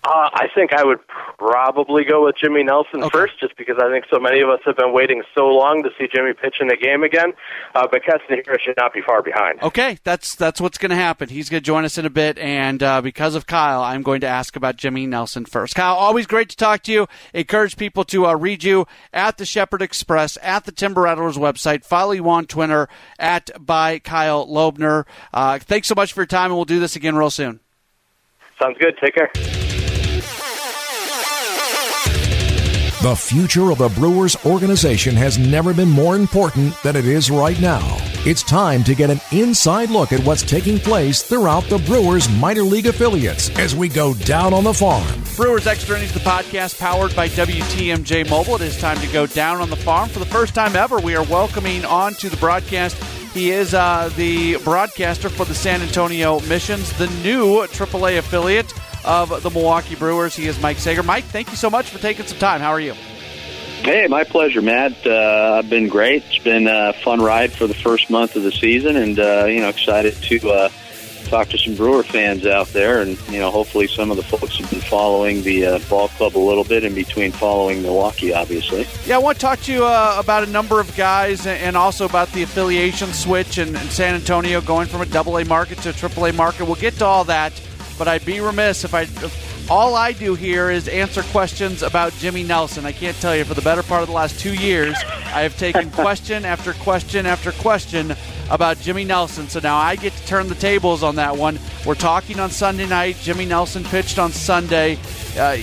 Uh, I think I would probably go with Jimmy Nelson okay. first, just because I think so many of us have been waiting so long to see Jimmy pitch in a game again. Uh, but Keston Hiura should not be far behind. Okay, that's that's what's going to happen. He's going to join us in a bit, and uh, because of Kyle, I'm going to ask about Jimmy Nelson first. Kyle, always great to talk to you. Encourage people to uh, read you at the Shepherd Express, at the Timber Rattlers website. Follow you on Twitter at by Kyle Lobner. Uh, thanks so much for your time, and we'll do this again real soon. Sounds good. Take care. The future of the Brewers organization has never been more important than it is right now. It's time to get an inside look at what's taking place throughout the Brewers minor league affiliates as we go down on the farm. Brewers Extra Innings, the podcast powered by W T M J Mobile. It is time to go down on the farm. For the first time ever, we are welcoming onto the broadcast. He is uh, the broadcaster for the San Antonio Missions, the new triple A affiliate of the Milwaukee Brewers. He is Mike Saeger. Mike, thank you so much for taking some time. How are you? Hey, my pleasure, Matt. Uh, I've been great. It's been a fun ride for the first month of the season, and uh, you know, excited to uh, talk to some Brewer fans out there, and you know, hopefully some of the folks have been following the uh, ball club a little bit in between following Milwaukee, obviously. Yeah, I want to talk to you uh, about a number of guys and also about the affiliation switch and, and San Antonio going from a double A market to a triple A market. We'll get to all that. But I'd be remiss if I if all I do here is answer questions about Jimmy Nelson. I can't tell you, for the better part of the last two years, I have taken question after question after question about Jimmy Nelson. So now I get to turn the tables on that one. We're talking on Sunday night. Jimmy Nelson pitched on Sunday. Uh,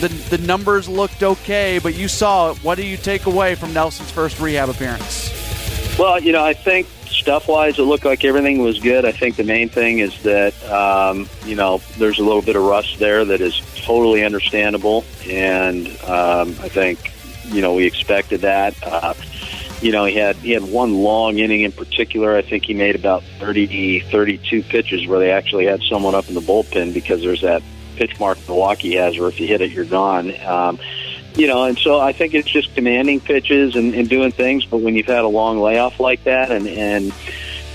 the, the numbers looked okay, but you saw it. What do you take away from Nelson's first rehab appearance? Well, you know, I think stuff-wise, it looked like everything was good. I think the main thing is that, um, you know, there's a little bit of rust there that is totally understandable, and um, I think, you know, we expected that. Uh, you know, he had he had one long inning in particular. I think he made about thirty, thirty-two pitches where they actually had someone up in the bullpen because there's that pitch mark Milwaukee has where if you hit it, you're gone. Um You know, and so I think it's just commanding pitches and, and doing things. But when you've had a long layoff like that, and, and,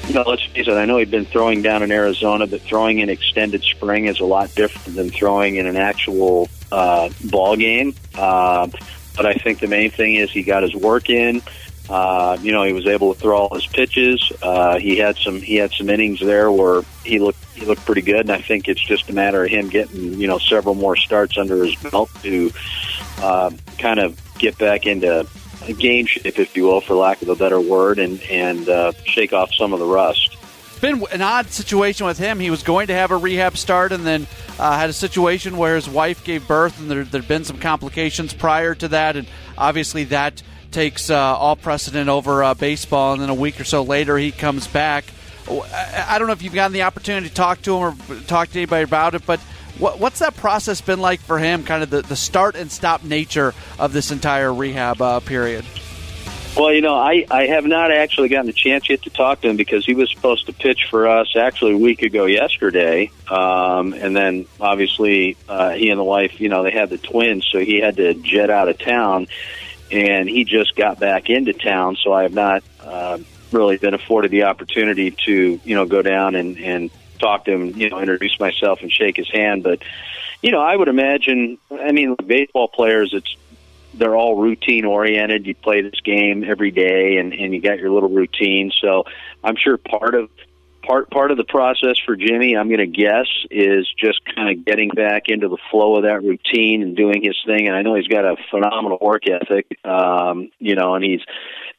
you know, let's face it, I know he'd been throwing down in Arizona, but throwing in extended spring is a lot different than throwing in an actual uh, ball game. Uh, but I think the main thing is he got his work in. Uh, you know, he was able to throw all his pitches. Uh, he had some he had some innings there where he looked he looked pretty good, and I think it's just a matter of him getting, you know, several more starts under his belt to uh, kind of get back into game shape, if you will, for lack of a better word, and and uh, shake off some of the rust. It's been an odd situation with him. He was going to have a rehab start, and then uh, had a situation where his wife gave birth, and there there'd been some complications prior to that, and obviously that takes uh, all precedent over uh, baseball, and then a week or so later he comes back. I don't know if you've gotten the opportunity to talk to him or talk to anybody about it, but what, what's that process been like for him, kind of the, the start and stop nature of this entire rehab uh, period? Well, you know, I, I have not actually gotten a chance yet to talk to him because he was supposed to pitch for us actually a week ago yesterday. Um, and then, obviously, uh, he and the wife, you know, they had the twins, so he had to jet out of town. And he just got back into town, so I have not uh, really been afforded the opportunity to, you know, go down and, and talk to him, you know, introduce myself and shake his hand. But, you know, I would imagine, I mean, baseball players, it's they're all routine-oriented. You play this game every day, and, and you got your little routine. So I'm sure part of part part of the process for Jimmy, I'm going to guess, is just kind of getting back into the flow of that routine and doing his thing. And I know he's got a phenomenal work ethic, um, you know, and he's,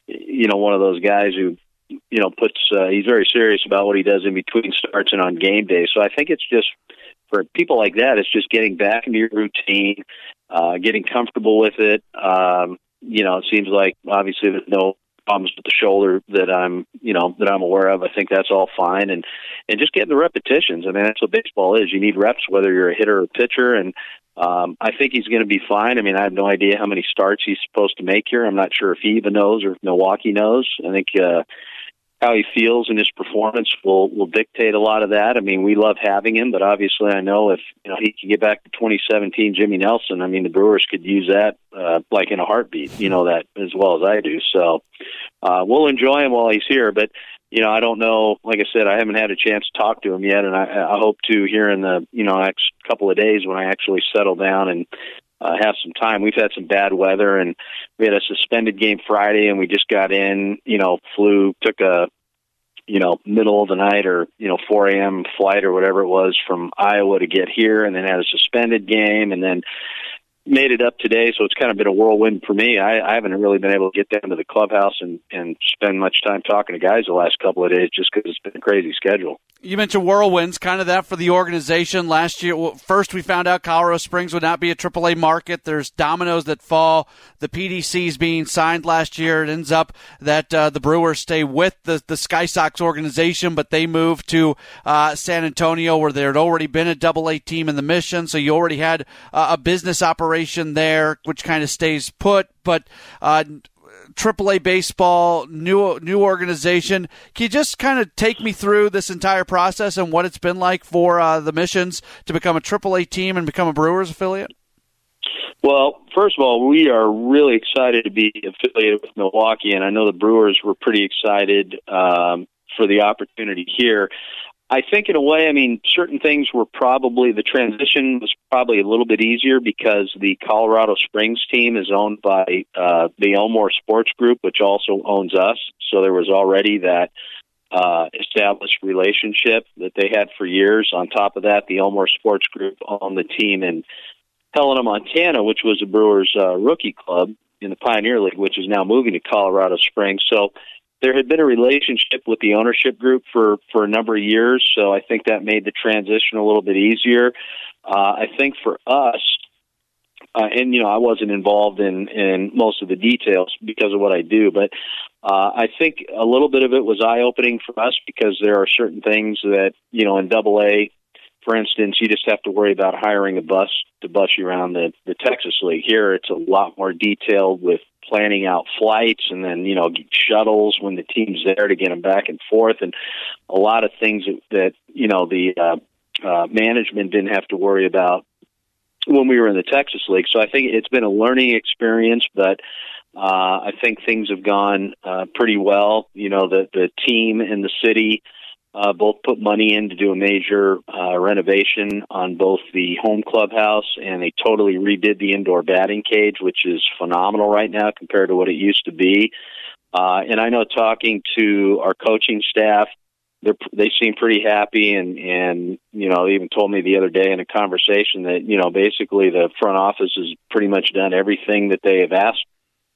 you know, one of those guys who, you know, puts uh, he's very serious about what he does in between starts and on game day. So I think it's just, for people like that, it's just getting back into your routine, uh, getting comfortable with it. Um, you know, it seems like obviously there's no problems with the shoulder that I'm, you know, that I'm aware of. I think that's all fine, and and just getting the repetitions. I mean, that's what baseball is. You need reps, whether you're a hitter or a pitcher, and um, I think he's going to be fine. I mean, I have no idea how many starts he's supposed to make here. I'm not sure if he even knows or if Milwaukee knows. I think. Uh, How he feels and his performance will, will dictate a lot of that. I mean, we love having him, but obviously I know if you know he can get back to twenty seventeen Jimmy Nelson, I mean, the Brewers could use that uh, like in a heartbeat, you know, that as well as I do. So uh, we'll enjoy him while he's here. But, you know, I don't know. Like I said, I haven't had a chance to talk to him yet, and I, I hope to here in the, you know, next couple of days when I actually settle down and Uh, have some time. We've had some bad weather, and we had a suspended game Friday, and we just got in, you know, flew, took a, you know, middle of the night or, you know, four a.m. flight or whatever it was from Iowa to get here, and then had a suspended game, and then made it up today. So it's kind of been a whirlwind for me. I, I haven't really been able to get down to the clubhouse and, and spend much time talking to guys the last couple of days just because it's been a crazy schedule. You mentioned whirlwinds, kind of that for the organization. Last year, first we found out Colorado Springs would not be a triple A market. There's dominoes that fall. The P D Cs being signed last year, it ends up that uh, the Brewers stay with the, the Sky Sox organization, but they move to uh, San Antonio, where there had already been a double A team in the Mission, so you already had uh, a business operation there, which kind of stays put, but uh triple A baseball, new new organization. Can you just kind of take me through this entire process and what it's been like for uh, the Missions to become a triple A team and become a Brewers affiliate? Well, first of all, we are really excited to be affiliated with Milwaukee, and I know the Brewers were pretty excited um, for the opportunity here. I think in a way, I mean, certain things were probably, the transition was probably a little bit easier because the Colorado Springs team is owned by uh, the Elmore Sports Group, which also owns us. So there was already that uh, established relationship that they had for years. On top of that, the Elmore Sports Group owned the team in Helena, Montana, which was the Brewers' uh, rookie club in the Pioneer League, which is now moving to Colorado Springs. So there had been a relationship with the ownership group for, for a number of years, so I think that made the transition a little bit easier. Uh, I think for us, uh, and, you know, I wasn't involved in, in most of the details because of what I do, but uh, I think a little bit of it was eye-opening for us because there are certain things that, you know, in double A, for instance, you just have to worry about hiring a bus to bus you around the, the Texas League. Here, it's a lot more detailed with planning out flights and then, you know, shuttles when the team's there to get them back and forth, and a lot of things that, that you know, the uh, uh, management didn't have to worry about when we were in the Texas League. So I think it's been a learning experience, but uh, I think things have gone uh, pretty well. You know, the, the team and the city uh, both put money in to do a major uh, renovation on both the home clubhouse, and they totally redid the indoor batting cage, which is phenomenal right now compared to what it used to be. Uh, and I know talking to our coaching staff, they they seem pretty happy, and, and, you know, they even told me the other day in a conversation that, you know, basically the front office has pretty much done everything that they have asked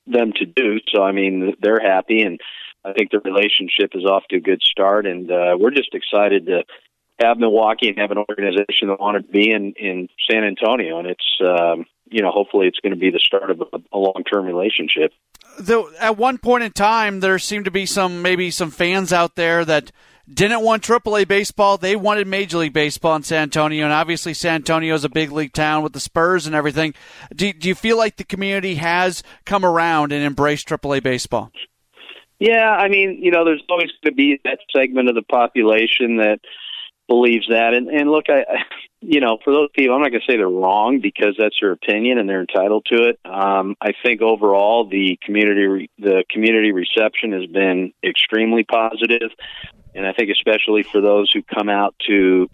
them to do. So, I mean, they're happy, and I think the relationship is off to a good start, and uh, we're just excited to have Milwaukee and have an organization that wanted to be in, in San Antonio, and it's, um, you know, hopefully it's going to be the start of a, a long-term relationship. Though at one point in time, there seemed to be some maybe some fans out there that didn't want triple A baseball. They wanted Major League Baseball in San Antonio, and obviously San Antonio is a big league town with the Spurs and everything. Do, do you feel like the community has come around and embraced triple A baseball? Yeah, I mean, you know, there's always going to be that segment of the population that believes that. And, and look, I, you know, for those people, I'm not going to say they're wrong because that's their opinion and they're entitled to it. Um, I think overall the community, the community reception has been extremely positive. And I think especially for those who come out to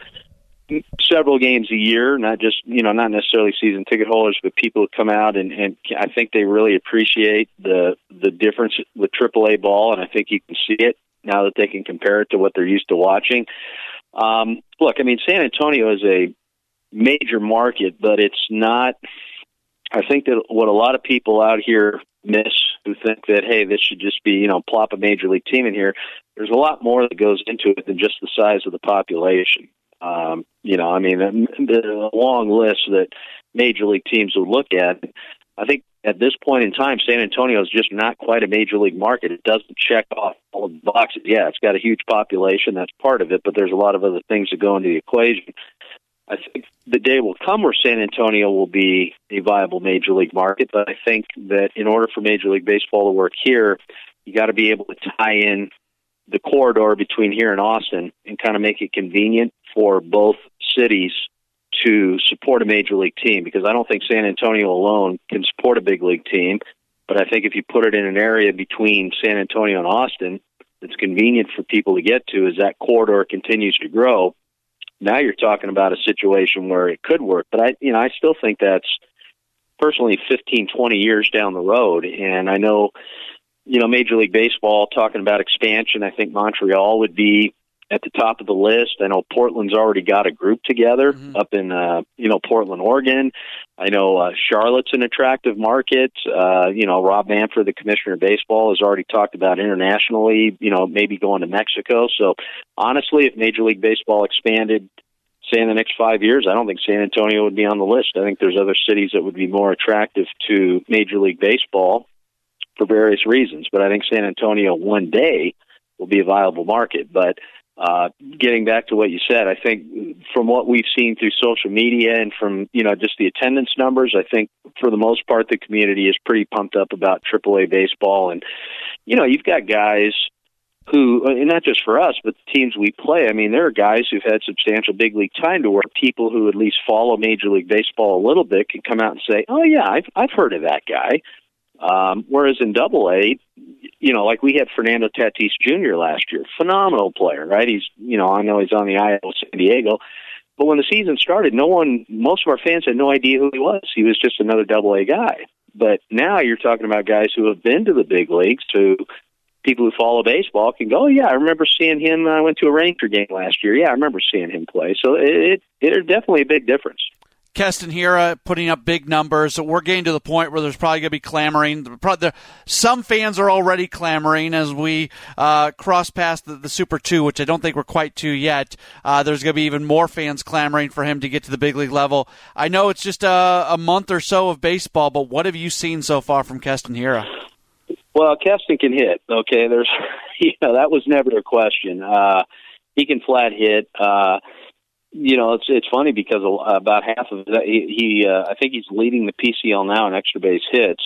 several games a year, not just, you know, not necessarily season ticket holders, but people who come out and, and I think they really appreciate the the difference with triple A ball, and I think you can see it now that they can compare it to what they're used to watching. Um, look, I mean, San Antonio is a major market, but it's not – I think that what a lot of people out here miss who think that, hey, this should just be, you know, plop a major league team in here, there's a lot more that goes into it than just the size of the population. Um, you know, I mean, there's a long list that major league teams would look at. I think at this point in time, San Antonio is just not quite a major league market. It doesn't check off all of the boxes. Yeah, it's got a huge population. That's part of it, but there's a lot of other things that go into the equation. I think the day will come where San Antonio will be a viable major league market, but I think that in order for Major League Baseball to work here, you got to be able to tie in the corridor between here and Austin and kind of make it convenient for both cities to support a major league team, because I don't think San Antonio alone can support a big league team. But I think if you put it in an area between San Antonio and Austin that's convenient for people to get to, as that corridor continues to grow, now you're talking about a situation where it could work. But I, you know, I still think that's personally fifteen, twenty years down the road. And I know, you know, Major League Baseball talking about expansion, I think Montreal would be at the top of the list. I know Portland's already got a group together mm-hmm. up in, uh, you know, Portland, Oregon. I know uh, Charlotte's an attractive market. Uh, you know, Rob Manfred, the commissioner of baseball, has already talked about internationally, you know, maybe going to Mexico. So, honestly, if Major League Baseball expanded, say, in the next five years, I don't think San Antonio would be on the list. I think there's other cities that would be more attractive to Major League Baseball for various reasons, but I think San Antonio one day will be a viable market. But uh, getting back to what you said, I think from what we've seen through social media and from, you know, just the attendance numbers, I think for the most part the community is pretty pumped up about triple A baseball. And, you know, you've got guys who, and not just for us, but the teams we play, I mean, there are guys who've had substantial big league time to where people who at least follow Major League Baseball a little bit can come out and say, oh, yeah, I've, I've heard of that guy. Um, whereas in Double A, you know, like we had Fernando Tatis Junior last year, phenomenal player, right? He's, you know, I know he's on the I L San Diego, but when the season started, no one, most of our fans had no idea who he was. He was just another Double A guy. But now you're talking about guys who have been to the big leagues, to people who follow baseball can go, oh, yeah, I remember seeing him when I went to a Ranger game last year. Yeah, I remember seeing him play. So it, it, it is definitely a big difference. Keston Hiura putting up big numbers. So we're getting to the point where there's probably going to be clamoring. Some fans are already clamoring as we uh, cross past the, the Super two, which I don't think we're quite to yet. Uh, there's going to be even more fans clamoring for him to get to the big league level. I know it's just a, a month or so of baseball, but what have you seen so far from Keston Hiura? Well, Keston can hit. Okay, there's, you know, that was never a question. Uh, he can flat hit. Uh, You know, it's it's funny because about half of that, he, he uh, I think he's leading the P C L now in extra base hits,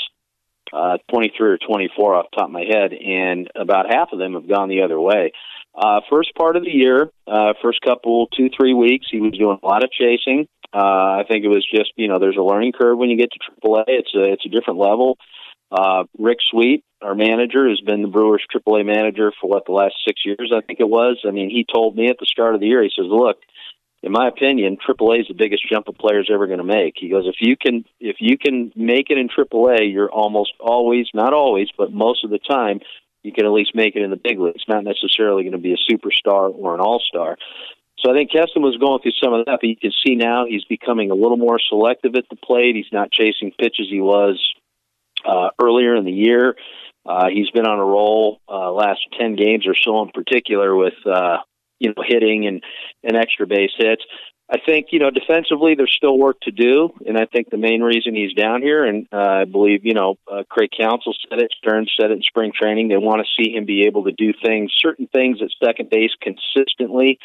uh, twenty-three or twenty-four off the top of my head, and about half of them have gone the other way. Uh, first part of the year, uh, first couple, two, three weeks, he was doing a lot of chasing. Uh, I think it was just, you know, there's a learning curve when you get to triple A. It's a, it's a different level. Uh, Rick Sweet, our manager, has been the Brewers triple A manager for, what, the last six years, I think it was. I mean, he told me at the start of the year, he says, look, in my opinion, triple A is the biggest jump a player's ever going to make. He goes, if you can, if you can make it in triple A, you're almost always, not always, but most of the time, you can at least make it in the big league. It's not necessarily going to be a superstar or an all-star. So I think Keston was going through some of that, but you can see now he's becoming a little more selective at the plate. He's not chasing pitches he was uh, earlier in the year. Uh, he's been on a roll uh, last ten games or so in particular with uh, you know, hitting and, and extra base hits. I think, you know, defensively there's still work to do, and I think the main reason he's down here, and uh, I believe, you know, uh, Craig Counsell said it, Stern said it in spring training, they want to see him be able to do things, certain things at second base consistently,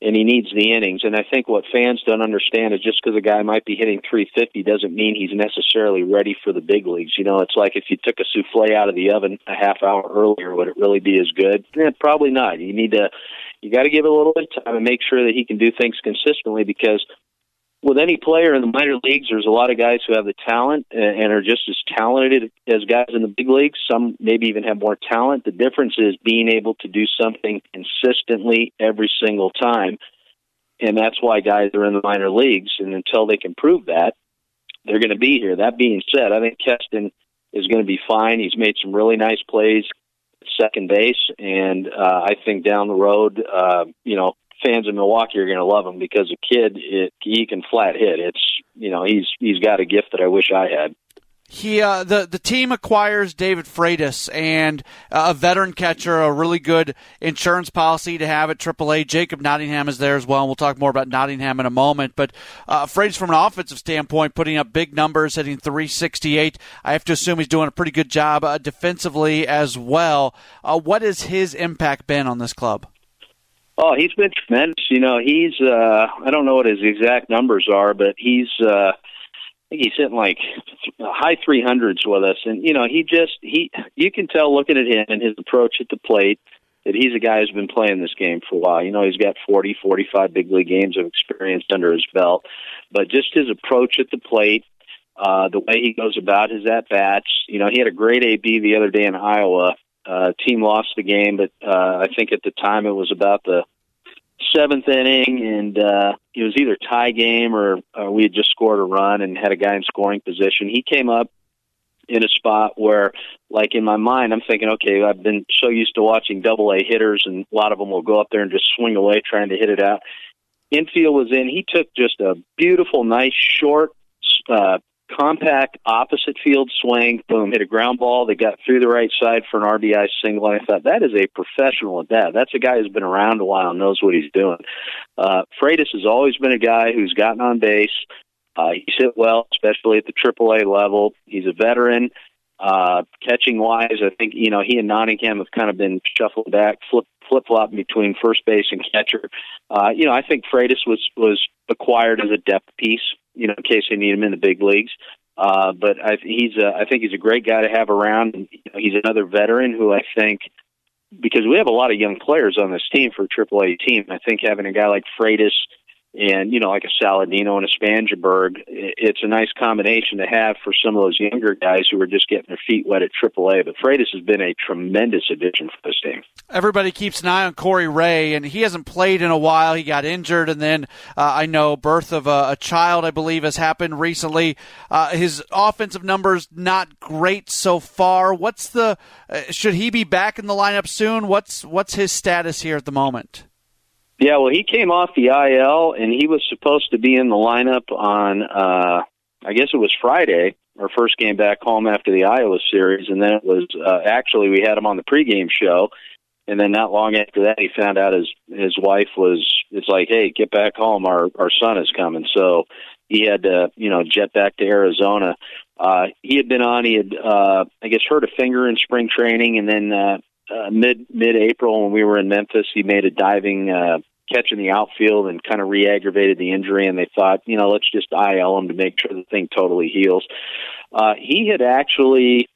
and he needs the innings. And I think what fans don't understand is just because a guy might be hitting three fifty doesn't mean he's necessarily ready for the big leagues. You know, it's like if you took a souffle out of the oven a half hour earlier, would it really be as good? Eh, probably not. You need to You got to give it a little bit of time and make sure that he can do things consistently, because with any player in the minor leagues, there's a lot of guys who have the talent and are just as talented as guys in the big leagues. Some maybe even have more talent. The difference is being able to do something consistently every single time. And that's why guys are in the minor leagues. And until they can prove that, they're going to be here. That being said, I think Keston is going to be fine. He's made some really nice plays at second base. And uh, I think down the road, uh, you know, fans in Milwaukee are going to love him because a kid, it, he can flat hit. It's, you know, he's he's got a gift that I wish I had. He uh, the the team acquires David Freitas and uh, a veteran catcher, a really good insurance policy to have at triple A. Jacob Nottingham is there as well, and we'll talk more about Nottingham in a moment. But uh, Freitas, from an offensive standpoint, putting up big numbers, hitting three sixty-eight. I have to assume he's doing a pretty good job uh, defensively as well. Uh, what has his impact been on this club? Oh, he's been tremendous. You know, he's, uh, I don't know what his exact numbers are, but he's, uh, I think he's hitting like high three hundreds with us. And, you know, he just, he, you can tell looking at him and his approach at the plate that he's a guy who's been playing this game for a while. You know, he's got forty, forty-five big league games of experience under his belt, but just his approach at the plate, uh, the way he goes about his at-bats, you know, he had a great A B the other day in Iowa. Uh, team lost the game, but uh, I think at the time it was about the seventh inning, and uh, it was either tie game or, or we had just scored a run and had a guy in scoring position. He came up in a spot where, like in my mind, I'm thinking, okay, I've been so used to watching double A hitters, and a lot of them will go up there and just swing away trying to hit it out. Infield was in. He took just a beautiful, nice, short, uh compact opposite field swing, boom, hit a ground ball. They got through the right side for an R B I single. And I thought, that is a professional at bat. That's a guy who's been around a while and knows what he's doing. Uh, Freitas has always been a guy who's gotten on base. Uh, he's hit well, especially at the triple A level. He's a veteran. Uh, catching wise, I think, you know, he and Nottingham have kind of been shuffled back, flip, flip-flop between first base and catcher. Uh, you know, I think Freitas was, was acquired as a depth piece, you know, in case they need him in the big leagues. Uh, but I, he's a, I think he's a great guy to have around. And, you know, he's another veteran who I think, because we have a lot of young players on this team for a triple A team, I think having a guy like Freitas and, you know, like a Saladino and a Spangenberg, it's a nice combination to have for some of those younger guys who are just getting their feet wet at triple A. But Freitas has been a tremendous addition for this team. Everybody keeps an eye on Corey Ray, and he hasn't played in a while. He got injured, and then uh, I know birth of a, a child, I believe, has happened recently. Uh, his offensive numbers not great so far. What's the uh, should he be back in the lineup soon? What's what's his status here at the moment? Yeah, well, he came off the I L, and he was supposed to be in the lineup on, uh, I guess it was Friday, our first game back home after the Iowa series, and then it was uh, actually we had him on the pregame show, and then not long after that he found out his, his wife was, it's like, hey, get back home, our, our son is coming. So he had to, you know, jet back to Arizona. Uh, he had been on, he had, uh, I guess, hurt a finger in spring training, and then uh, uh, mid, mid-April when we were in Memphis, he made a diving uh catch in the outfield and kind of re-aggravated the injury, and they thought, you know, let's just I L him to make sure the thing totally heals. Uh, he had actually,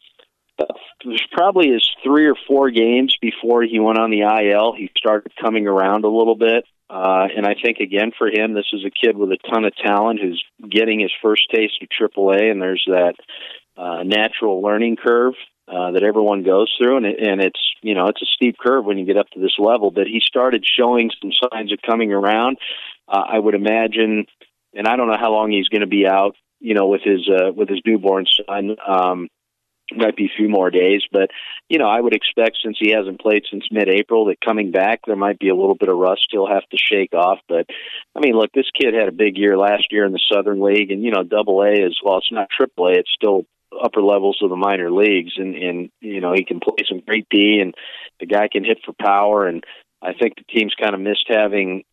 uh, it was probably his three or four games before he went on the I L, he started coming around a little bit, uh, and I think, again, for him, this is a kid with a ton of talent who's getting his first taste of triple A, and there's that uh, natural learning curve Uh, that everyone goes through, and, it, and it's, you know, it's a steep curve when you get up to this level, but he started showing some signs of coming around. Uh, I would imagine, and I don't know how long he's going to be out, you know, with his, uh, with his newborn son, um, might be a few more days, but, you know, I would expect since he hasn't played since mid-April that coming back, there might be a little bit of rust he'll have to shake off. But, I mean, look, this kid had a big year last year in the Southern League, and, you know, double A is, well, it's not triple A, it's still upper levels of the minor leagues, and, and you know, he can play some great D, and the guy can hit for power, and I think the team's kind of missed having,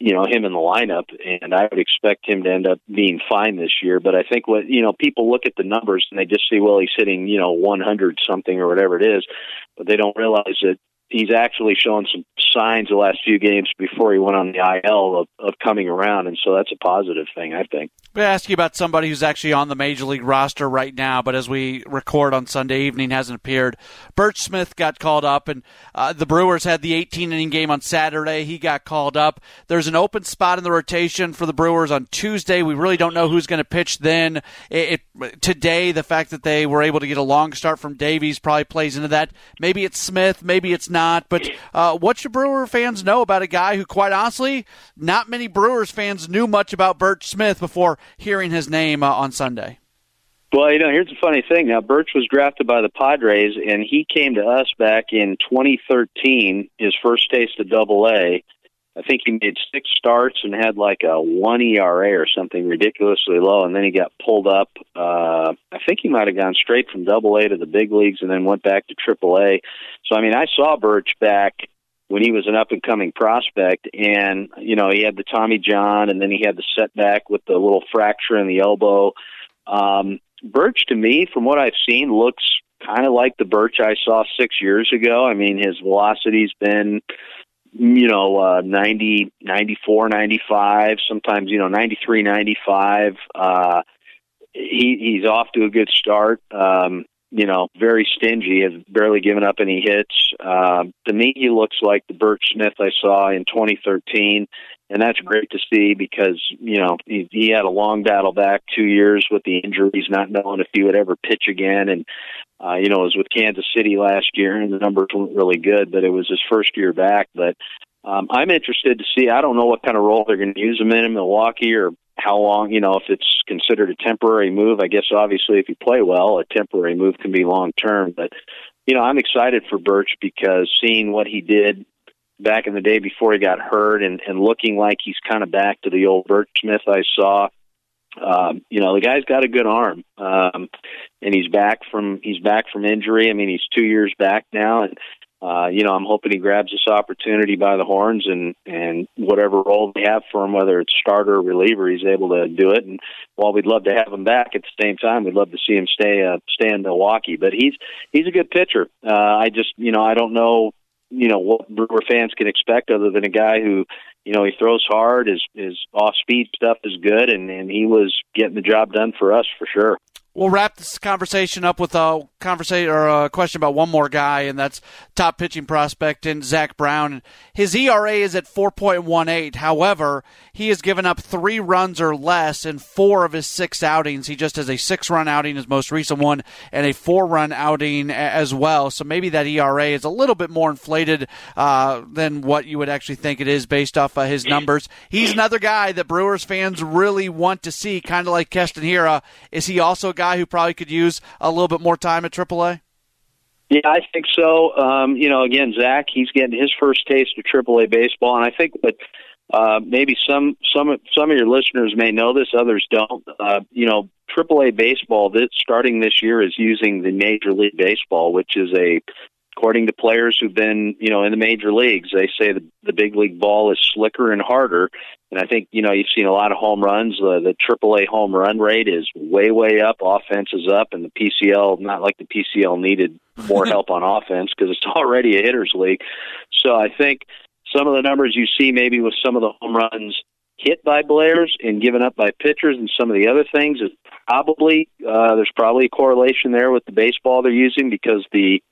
you know, him in the lineup, and I would expect him to end up being fine this year. But I think what, you know, people look at the numbers and they just see, well, he's hitting, you know, one hundred something or whatever it is, but they don't realize that he's actually showing some signs the last few games before he went on the I L of, of coming around, and so that's a positive thing, I think. I'm going to ask you about somebody who's actually on the Major League roster right now, but as we record on Sunday evening, hasn't appeared. Burt Smith got called up, and uh, the Brewers had the eighteen-inning game on Saturday. He got called up. There's an open spot in the rotation for the Brewers on Tuesday. We really don't know who's going to pitch then. It, it, today, the fact that they were able to get a long start from Davies probably plays into that. Maybe it's Smith, maybe it's not, but uh, what should Brewer fans know about a guy who, quite honestly, not many Brewers fans knew much about Burt Smith before hearing his name uh, on Sunday? Well, you know, here's the funny thing. Now, Burch was drafted by the Padres, and he came to us back in twenty thirteen, his first taste of double A. I think he made six starts and had like a one E R A or something ridiculously low, and then he got pulled up. Uh, I think he might have gone straight from double A to the big leagues and then went back to triple A. So, I mean, I saw Burch back when he was an up-and-coming prospect, and, you know, he had the Tommy John, and then he had the setback with the little fracture in the elbow. Um, Burch, to me, from what I've seen, looks kind of like the Burch I saw six years ago. I mean, his velocity's been, you know, uh, ninety, ninety-four, ninety-five, sometimes, you know, ninety-three, ninety-five. Uh, he, he's off to a good start. Um, you know, very stingy, has barely given up any hits. Uh, to me, he looks like the Burt Smith I saw in twenty thirteen, and that's great to see because, you know, he, he had a long battle back two years with the injuries, not knowing if he would ever pitch again. And, uh, you know, it was with Kansas City last year, and the numbers weren't really good, but it was his first year back. But um, I'm interested to see. I don't know what kind of role they're going to use him in in Milwaukee or how long, you know, if it's considered a temporary move. I guess obviously if you play well, a temporary move can be long-term. But, you know, I'm excited for Burch because seeing what he did back in the day before he got hurt and, and looking like he's kind of back to the old Burt Smith I saw, um, you know, the guy's got a good arm. Um, and he's back from he's back from injury. I mean, he's two years back now. And, Uh, you know, I'm hoping he grabs this opportunity by the horns and, and whatever role they have for him, whether it's starter or reliever, he's able to do it. And while we'd love to have him back at the same time, we'd love to see him stay uh, stay in Milwaukee. But he's he's a good pitcher. Uh, I just, you know, I don't know, you know, what Brewer fans can expect other than a guy who, you know, he throws hard, his, his off-speed stuff is good, and, and he was getting the job done for us for sure. We'll wrap this conversation up with a conversation or a question about one more guy, and that's top pitching prospect in Zach Brown. His E R A is at four point one eight. However, he has given up three runs or less in four of his six outings. He just has a six-run outing, his most recent one, and a four-run outing as well. So maybe that E R A is a little bit more inflated uh, than what you would actually think it is based off of his numbers. He's another guy that Brewers fans really want to see, kind of like Keston Hiura. Is he also a guy who probably could use a little bit more time at triple A? Yeah, I think so. Um, you know, again, Zach, he's getting his first taste of triple A baseball, and I think that uh, maybe some some some of your listeners may know this, others don't. Uh, you know, triple A baseball that starting this year is using the Major League Baseball, which is a according to players who've been, you know, in the major leagues, they say the, the big league ball is slicker and harder. And I think, you know, you've seen a lot of home runs. Uh, the triple A home run rate is way, way up. Offense is up. And the P C L, not like the P C L needed more help on offense because it's already a hitter's league. So I think some of the numbers you see maybe with some of the home runs hit by players and given up by pitchers and some of the other things is probably, uh, there's probably a correlation there with the baseball they're using because the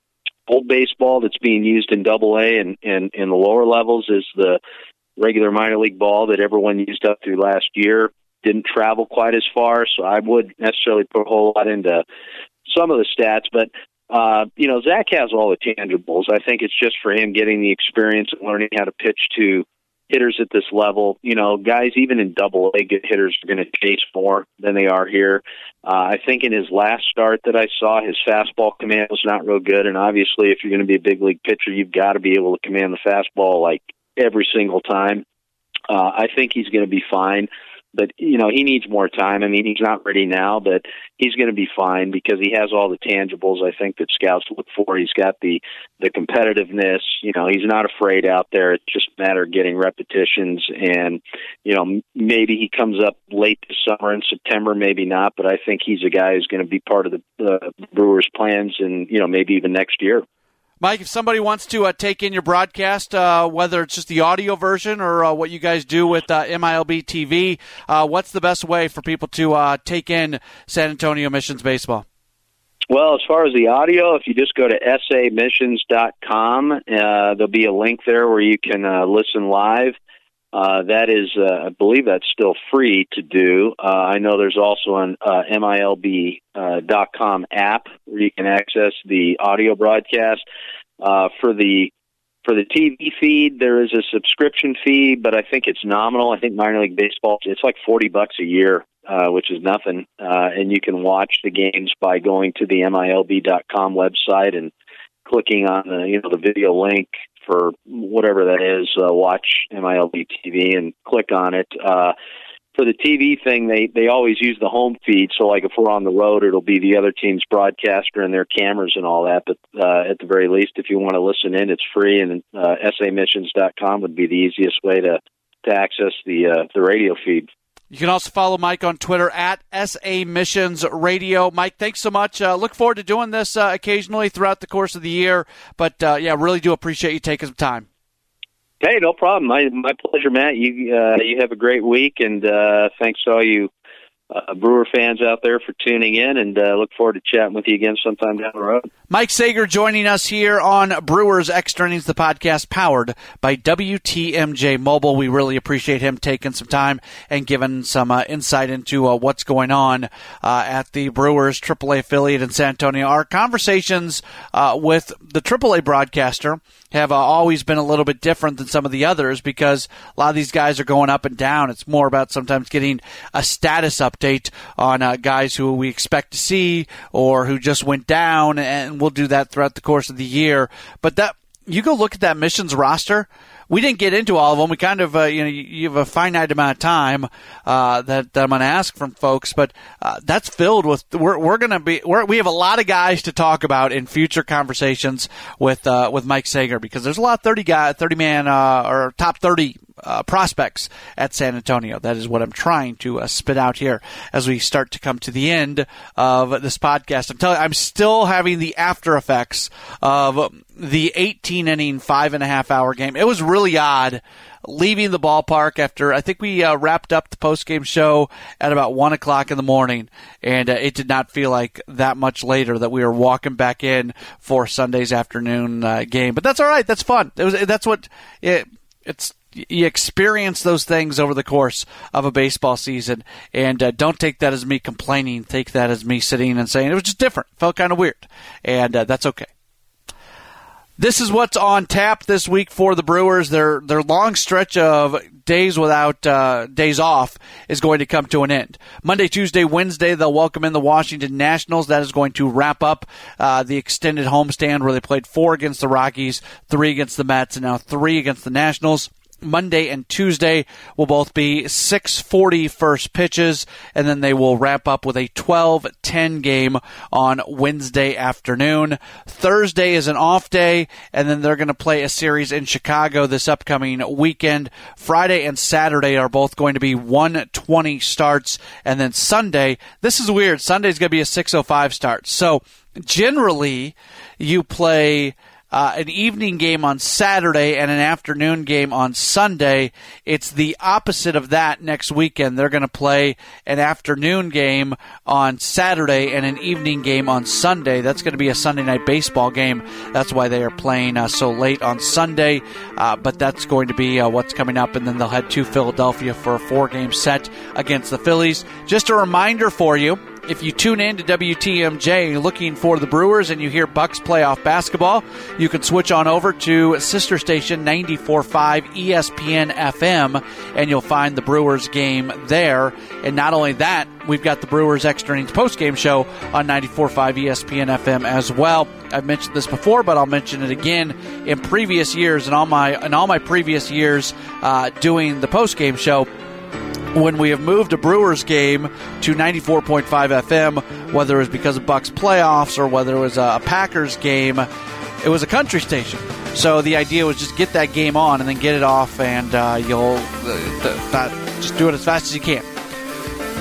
old baseball that's being used in double A and in the lower levels is the regular minor league ball that everyone used up through last year. Didn't travel quite as far, so I wouldn't necessarily put a whole lot into some of the stats. But, uh, you know, Zach has all the tangibles. I think it's just for him getting the experience and learning how to pitch to hitters at this level. You know, guys, even in double A, good hitters are going to chase more than they are here. Uh, I think in his last start that I saw, his fastball command was not real good. And obviously, if you're going to be a big league pitcher, you've got to be able to command the fastball like every single time. Uh, I think he's going to be fine. But, you know, he needs more time. I mean, he's not ready now, but he's going to be fine because he has all the tangibles, I think, that scouts look for. He's got the, the competitiveness. You know, he's not afraid out there. It's just a matter of getting repetitions. And, you know, maybe he comes up late this summer in September, maybe not. But I think he's a guy who's going to be part of the uh, Brewers' plans and, you know, maybe even next year. Mike, if somebody wants to uh, take in your broadcast, uh, whether it's just the audio version or uh, what you guys do with uh, M L B T V, uh, what's the best way for people to uh, take in San Antonio Missions baseball? Well, as far as the audio, if you just go to S A missions dot com, uh, there'll be a link there where you can uh, listen live. Uh, that is, uh, I believe that's still free to do. Uh, I know there's also an uh, M L B dot com uh, app where you can access the audio broadcast. Uh, for the for the T V feed, there is a subscription fee, but I think it's nominal. I think minor league baseball, it's like forty bucks a year, uh, which is nothing. Uh, and you can watch the games by going to the M L B dot com website and clicking on the, you know, the video link for whatever that is, uh, watch M L B T V and click on it. Uh, for the T V thing, they, they always use the home feed. So, like, if we're on the road, it'll be the other team's broadcaster and their cameras and all that. But uh, at the very least, if you want to listen in, it's free. And uh, S A missions dot com would be the easiest way to, to access the uh, the radio feed. You can also follow Mike on Twitter at S A Missions Radio. Mike, thanks so much. Uh, look forward to doing this uh, occasionally throughout the course of the year. But, uh, yeah, really do appreciate you taking some time. Hey, no problem. My, my pleasure, Matt. You uh, you have a great week, and uh, thanks to all you uh, Brewer fans out there for tuning in, and uh, look forward to chatting with you again sometime down the road. Mike Saeger joining us here on Brewers Extra Innings, the podcast powered by W T M J Mobile. We really appreciate him taking some time and giving some uh, insight into uh, what's going on uh, at the Brewers triple A affiliate in San Antonio. Our conversations uh, with the triple A broadcaster have uh, always been a little bit different than some of the others because a lot of these guys are going up and down. It's more about sometimes getting a status update on uh, guys who we expect to see or who just went down, and we'll do that throughout the course of the year. But that you go look at that Missions roster. We didn't get into all of them. We kind of, uh, you know, you have a finite amount of time uh, that, that I'm going to ask from folks, but uh, that's filled with. We're we're going to be. We're, we have a lot of guys to talk about in future conversations with uh, with Mike Saeger because there's a lot of thirty guy, thirty man uh, or top thirty uh, prospects at San Antonio. That is what I'm trying to uh, spit out here as we start to come to the end of this podcast. I'm telling. I'm still having the after effects of the eighteen inning, five and a half hour game. It was really Really odd leaving the ballpark after I think we uh, wrapped up the postgame show at about one o'clock in the morning, and uh, it did not feel like that much later that we were walking back in for Sunday's afternoon uh, game. But that's all right. That's fun. It was. That's what it, it's. You experience those things over the course of a baseball season, and uh, don't take that as me complaining. Take that as me sitting and saying it was just different. It felt kind of weird, and uh, that's okay. This is what's on tap this week for the Brewers. Their their long stretch of days without uh, days off is going to come to an end. Monday, Tuesday, Wednesday, they'll welcome in the Washington Nationals. That is going to wrap up uh, the extended homestand where they played four against the Rockies, three against the Mets, and now three against the Nationals. Monday and Tuesday will both be six forty first pitches, and then they will wrap up with a twelve ten game on Wednesday afternoon. Thursday is an off day, and then they're going to play a series in Chicago this upcoming weekend. Friday and Saturday are both going to be one twenty starts, and then Sunday, this is weird, Sunday's going to be a six oh five start. So generally, you play Uh, an evening game on Saturday and an afternoon game on Sunday. It's the opposite of that next weekend. They're going to play an afternoon game on Saturday and an evening game on Sunday. That's going to be a Sunday night baseball game. That's why they are playing uh, so late on Sunday. Uh, but that's going to be uh, what's coming up. And then they'll head to Philadelphia for a four-game set against the Phillies. Just a reminder for you, if you tune in to W T M J looking for the Brewers and you hear Bucks playoff basketball, you can switch on over to sister station ninety-four point five E S P N F M, and you'll find the Brewers game there. And not only that, we've got the Brewers Extra Innings postgame show on ninety-four point five E S P N F M as well. I've mentioned this before, but I'll mention it again. In previous years, and all my in all my previous years uh, doing the postgame show, when we have moved a Brewers game to ninety-four point five F M, whether it was because of Bucks playoffs or whether it was a Packers game, it was a country station. So the idea was just get that game on and then get it off, and uh, you'll uh, just do it as fast as you can.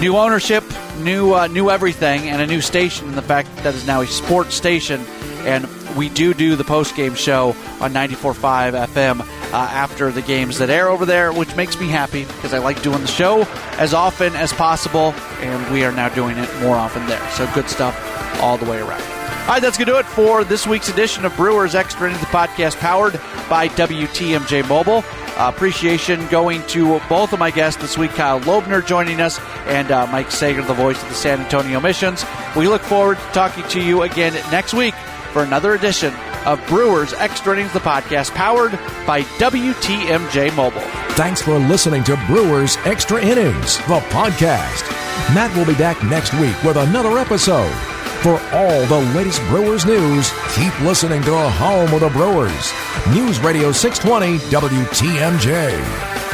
New ownership, new uh, new everything, and a new station, and the fact that that is now a sports station And we do do the post-game show on ninety-four point five F M uh, after the games that air over there, which makes me happy because I like doing the show as often as possible, and we are now doing it more often there. So good stuff all the way around. All right, that's going to do it for this week's edition of Brewers Extra Innings, the podcast powered by W T M J Mobile. Uh, appreciation going to both of my guests this week, Kyle Lobner joining us, and uh, Mike Saeger, the voice of the San Antonio Missions. We look forward to talking to you again next week for another edition of Brewers Extra Innings, the podcast powered by W T M J Mobile. Thanks for listening to Brewers Extra Innings, the podcast. Matt will be back next week with another episode. For all the latest Brewers news, keep listening to A Home of the Brewers. News Radio six twenty W T M J.